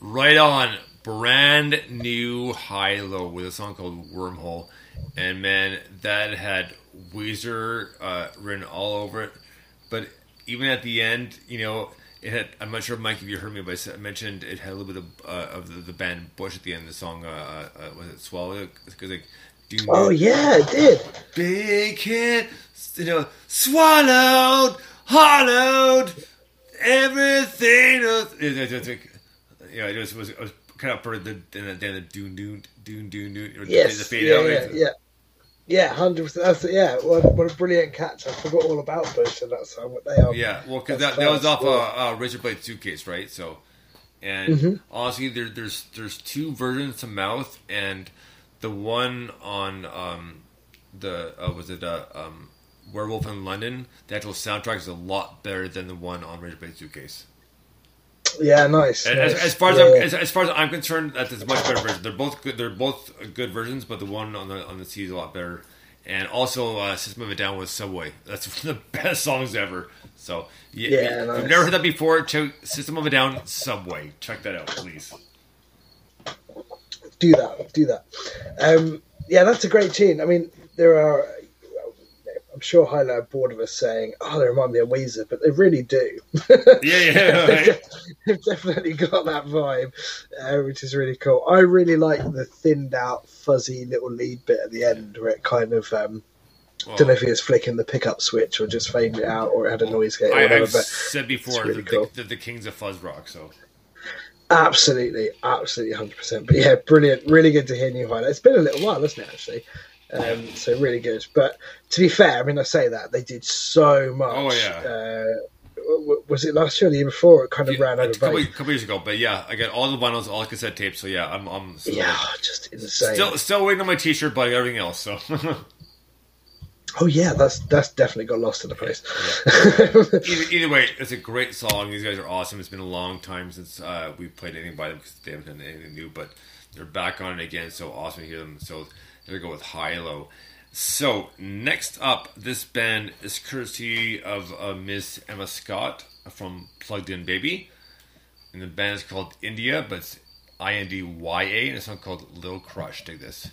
Right on, brand new Hilo with a song called Wormhole, and man, that had Weezer uh, written all over it. But even at the end, you know, it had. I'm not sure, Mike, if you heard me, but I mentioned it had a little bit of, uh, of the, the band Bush at the end of the song. Uh, uh, was it Swallow? Cause like, dude, oh yeah, it did. Big hit, you know, swallowed, hollowed, everything. Was, yeah, it was, it was, it was kind of part of the then the doon doon doon doon doon. Yes, the fade yeah, out, yeah, right? yeah, yeah, hundred percent. Yeah, what, what a brilliant catch! I forgot all about Bush and that song. What they are? Yeah, well, because that, that was off a, a Razor Blade Suitcase, right? So, and mm-hmm. honestly, there, there's there's two versions to Mouth, and the one on um the uh, was it uh, um Werewolf in London? The actual soundtrack is a lot better than the one on Razor Blade Suitcase. Yeah, nice. As, nice. as far as, yeah, I'm, yeah. as as far as I'm concerned, that's a much better version. They're both good. They're both good versions, but the one on the on the C is a lot better. And also, uh, System of a Down with Subway. That's one of the best songs ever. So, yeah, yeah nice. If you've never heard that before, check System of a Down, Subway. Check that out, please. Do that. Do that. Um, yeah, that's a great tune. I mean, there are... I'm sure Hilo are bored of us saying, oh, they remind me of Weezer, but they really do. Yeah, yeah. Right. They've, de- they've definitely got that vibe, uh, which is really cool. I really like the thinned out, fuzzy little lead bit at the end where it kind of, um, well, don't know if he was flicking the pickup switch or just fading it out or it had a noise gate or whatever. I've but said before really that cool. the, the Kings of Fuzz Rock, so... Absolutely, absolutely, one hundred percent. But yeah, brilliant. Really good to hear new Hilo. It's been a little while, hasn't it, actually? Um, so really good, but to be fair, I mean, I say that they did so much. Oh yeah, uh, w- was it last year or the year before? It kind of yeah, ran out of budget. A couple, couple years ago, but yeah, I got all the bundles, all cassette tapes. So yeah, I'm, I'm still, yeah, just insane. Still, still waiting on my T-shirt, but everything else. So. Oh yeah, that's that's definitely got lost in the place. Yeah. either, either way, it's a great song. These guys are awesome. It's been a long time since uh, we've played anything by them because they haven't done anything new, but they're back on it again. So awesome to hear them. So. There we go with Hilo. So, next up, this band is courtesy of uh, Miss Emma Scott from Plugged In Baby. And the band is called India, but it's I N D Y A, and it's song called Little Crush. Take this.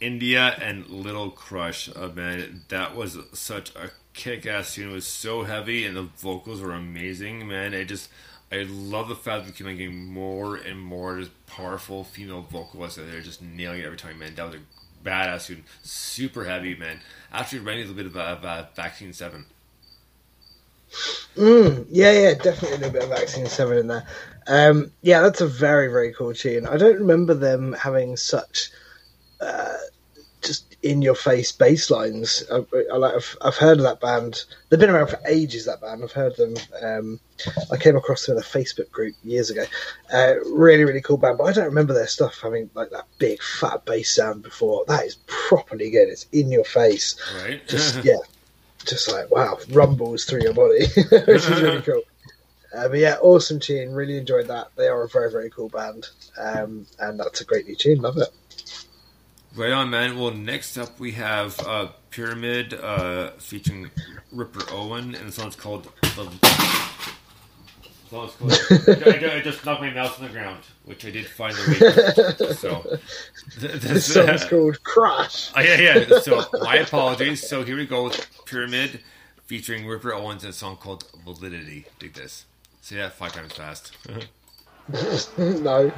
India and Little Crush, uh, man, that was such a kick-ass tune. It was so heavy, and the vocals were amazing, man. I just, I love the fact that we're getting more and more just powerful female vocalists, and they're just nailing it every time, man. That was a badass dude, super heavy, man. Actually, reminded me a little bit of uh, Vaccine Seven. Mm, yeah, yeah, definitely a little bit of Vaccine Seven in there. Um, yeah, that's a very, very cool tune. I don't remember them having such uh, just in-your-face bass lines. I, I, like, I've, I've heard of that band. They've been around for ages, that band. I've heard them. Um, I came across them in a Facebook group years ago. Uh, really, really cool band, but I don't remember their stuff having like that big, fat bass sound before. That is properly good. It's in your face. Right. Just, yeah. Just like, wow, rumbles through your body, which is really cool. Uh, but yeah, awesome tune. Really enjoyed that. They are a very, very cool band. Um, and that's a great new tune. Love it. Right on, man. Well, next up we have uh, Pyramid uh, featuring Ripper Owen, and the song's called... The... So cool. I, I just knocked my mouse on the ground, which I did find the week. So this song's uh, called Crush. Oh, yeah, yeah. So my apologies. So here we go with Pyramid featuring Ripper Owens and a song called Validity. Dig this. Say that five times fast. No.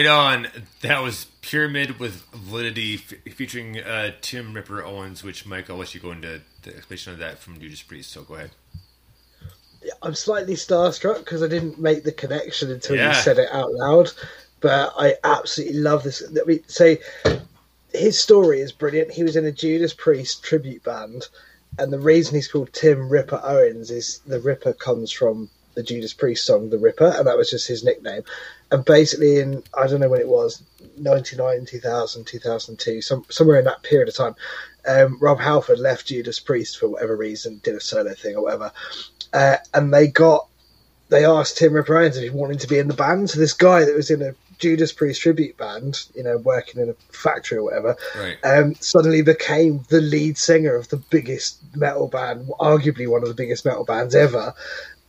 Right on. That was Pyramid with Validity f- featuring uh, Tim Ripper Owens, which, Mike, I'll let you go into the explanation of that from Judas Priest, so go ahead. I'm slightly starstruck because I didn't make the connection until yeah. you said it out loud, but I absolutely love this. I mean, so his story is brilliant. He was in a Judas Priest tribute band, and the reason he's called Tim Ripper Owens is the Ripper comes from the Judas Priest song, The Ripper, and that was just his nickname. And basically in, I don't know when it was, ninety-nine, two thousand, two thousand two, some, somewhere in that period of time, um, Rob Halford left Judas Priest for whatever reason, did a solo thing or whatever. Uh, and they got, they asked Tim Ripper Owens if he wanted to be in the band. So this guy that was in a Judas Priest tribute band, you know, working in a factory or whatever, right. um, suddenly became the lead singer of the biggest metal band, arguably one of the biggest metal bands ever.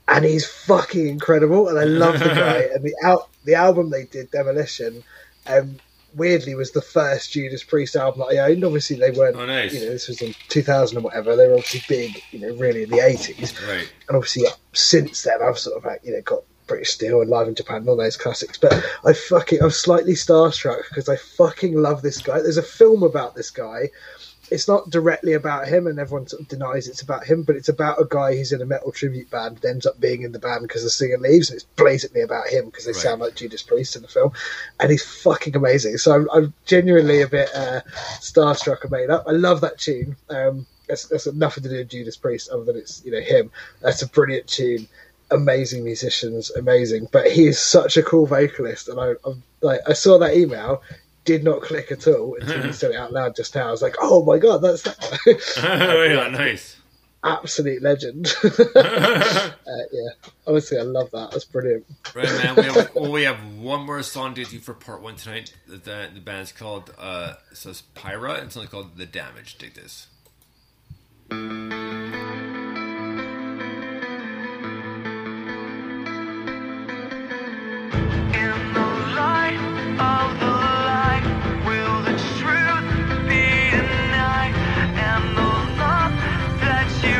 And he's fucking incredible. And I love the guy. And the out, the album they did, Demolition, um, weirdly was the first Judas Priest album that I owned. Obviously, they weren't, oh, nice. You know, this was in two thousand or whatever. They were obviously big, you know, really in the eighties. Right. And obviously, yeah, since then, I've sort of, like, you know, got British Steel and Live in Japan and all those classics. But I fucking, I'm slightly starstruck because I fucking love this guy. There's a film about this guy. It's not directly about him, and everyone sort of denies it's about him, but it's about a guy who's in a metal tribute band and ends up being in the band because the singer leaves, and it's blatantly about him because they right. sound like Judas Priest in the film, and he's fucking amazing. So I'm, I'm genuinely a bit uh, starstruck and made up. I love that tune. Um, that's, that's nothing to do with Judas Priest other than it's, you know, him. That's a brilliant tune. Amazing musicians, amazing. But he is such a cool vocalist, and I, I'm, like, I saw that email. Did not click at all until you said it out loud just now. I was like, "Oh my god, that's that!" Oh yeah, nice, absolute legend. uh, yeah, honestly, I love that. That's brilliant. Right, man. We have, well, we have one more song to do for part one tonight. The, the band's called uh, it says Pyra, and something called The Damage. Dig this. In the light of the Or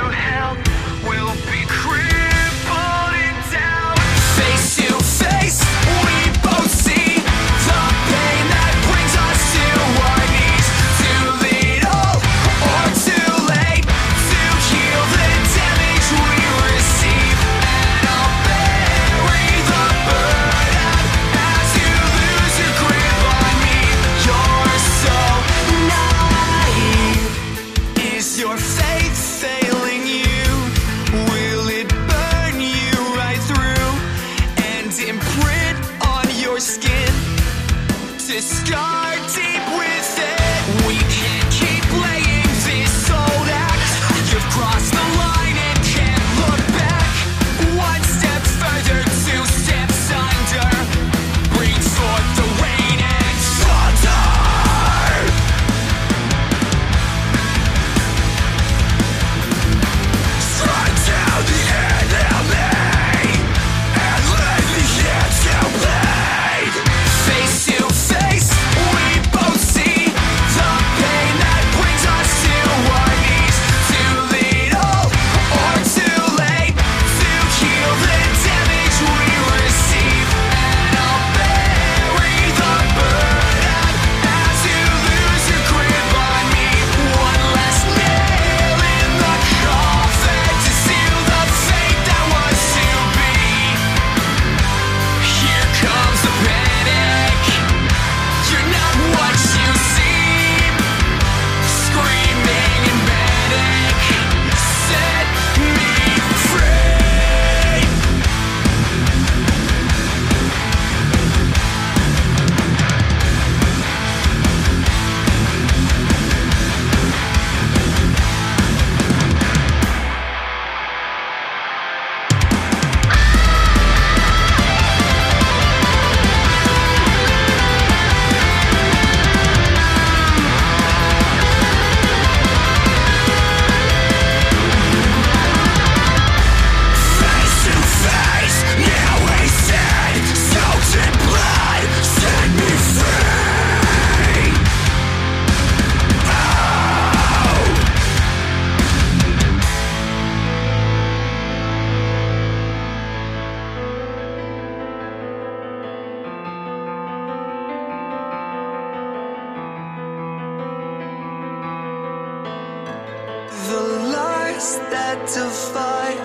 just there to fight.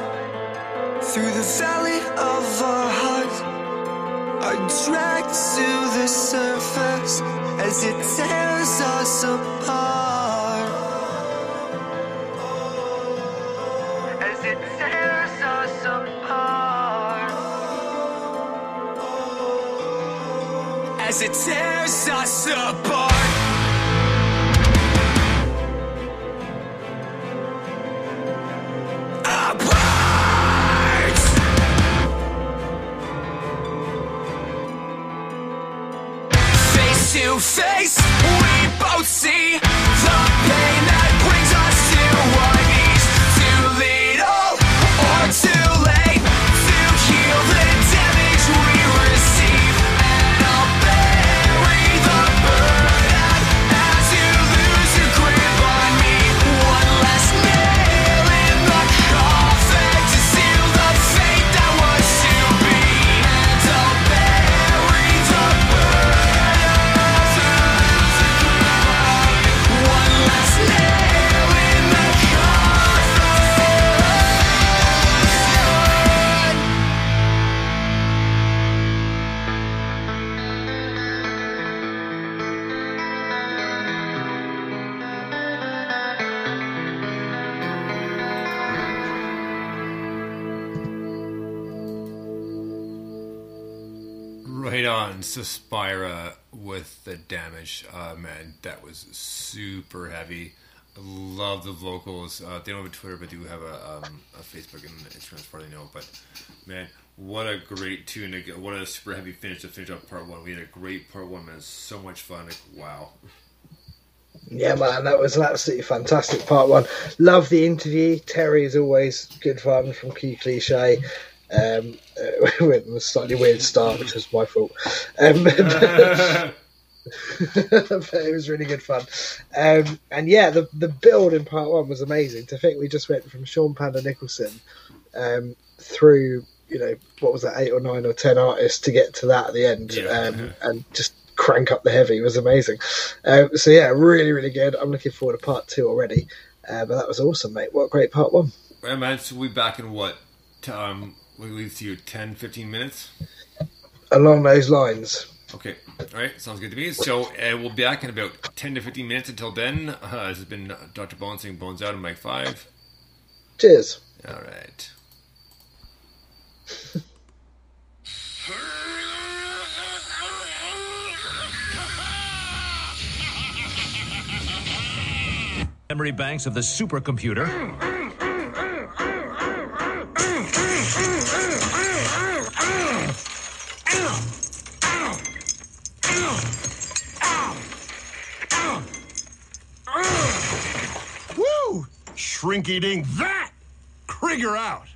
Through the valley of our hearts, are dragged to the surface as it tears us apart. As it tears us apart. As it tears us apart. To face, we both see the pain that brings us to our knees. Too little or too late to heal the damage we receive. And I'll bury the burden as you lose your grip on me. One last nail in the coffin to seal the fate that was to be. And I'll bury the burden. So Spira with The Damage, uh, man, that was super heavy. I love the vocals. Uh, they don't have a Twitter, but they do have a, um, a Facebook and Instagram, as far as I know. But man, what a great tune! To get. What a super heavy finish to finish up part one. We had a great part one, man. So much fun. Like, wow. Yeah, man, that was an absolutely fantastic part one. Love the interview. Terry is always good fun from Q Cliché. Um, it was a slightly weird start, which was my fault. Um, but, but it was really good fun. Um, and yeah, the the build in part one was amazing. To think we just went from Sean Panda Nicholson um, through, you know, what was that, eight or nine or ten artists to get to that at the end, yeah. um, and just crank up the heavy was amazing. Um, so yeah, really, really good. I'm looking forward to part two already. Uh, but that was awesome, mate. What a great part one. Yeah, man. So we'll be back in what? Um, We leave to you ten, fifteen minutes? Along those lines. Okay. All right. Sounds good to me. So uh, we'll be back in about ten to fifteen minutes. Until then, uh, this has been Doctor Bones saying Bones out on Mike five. Cheers. All right. Memory banks of the supercomputer. Shrink eating that Krieger out.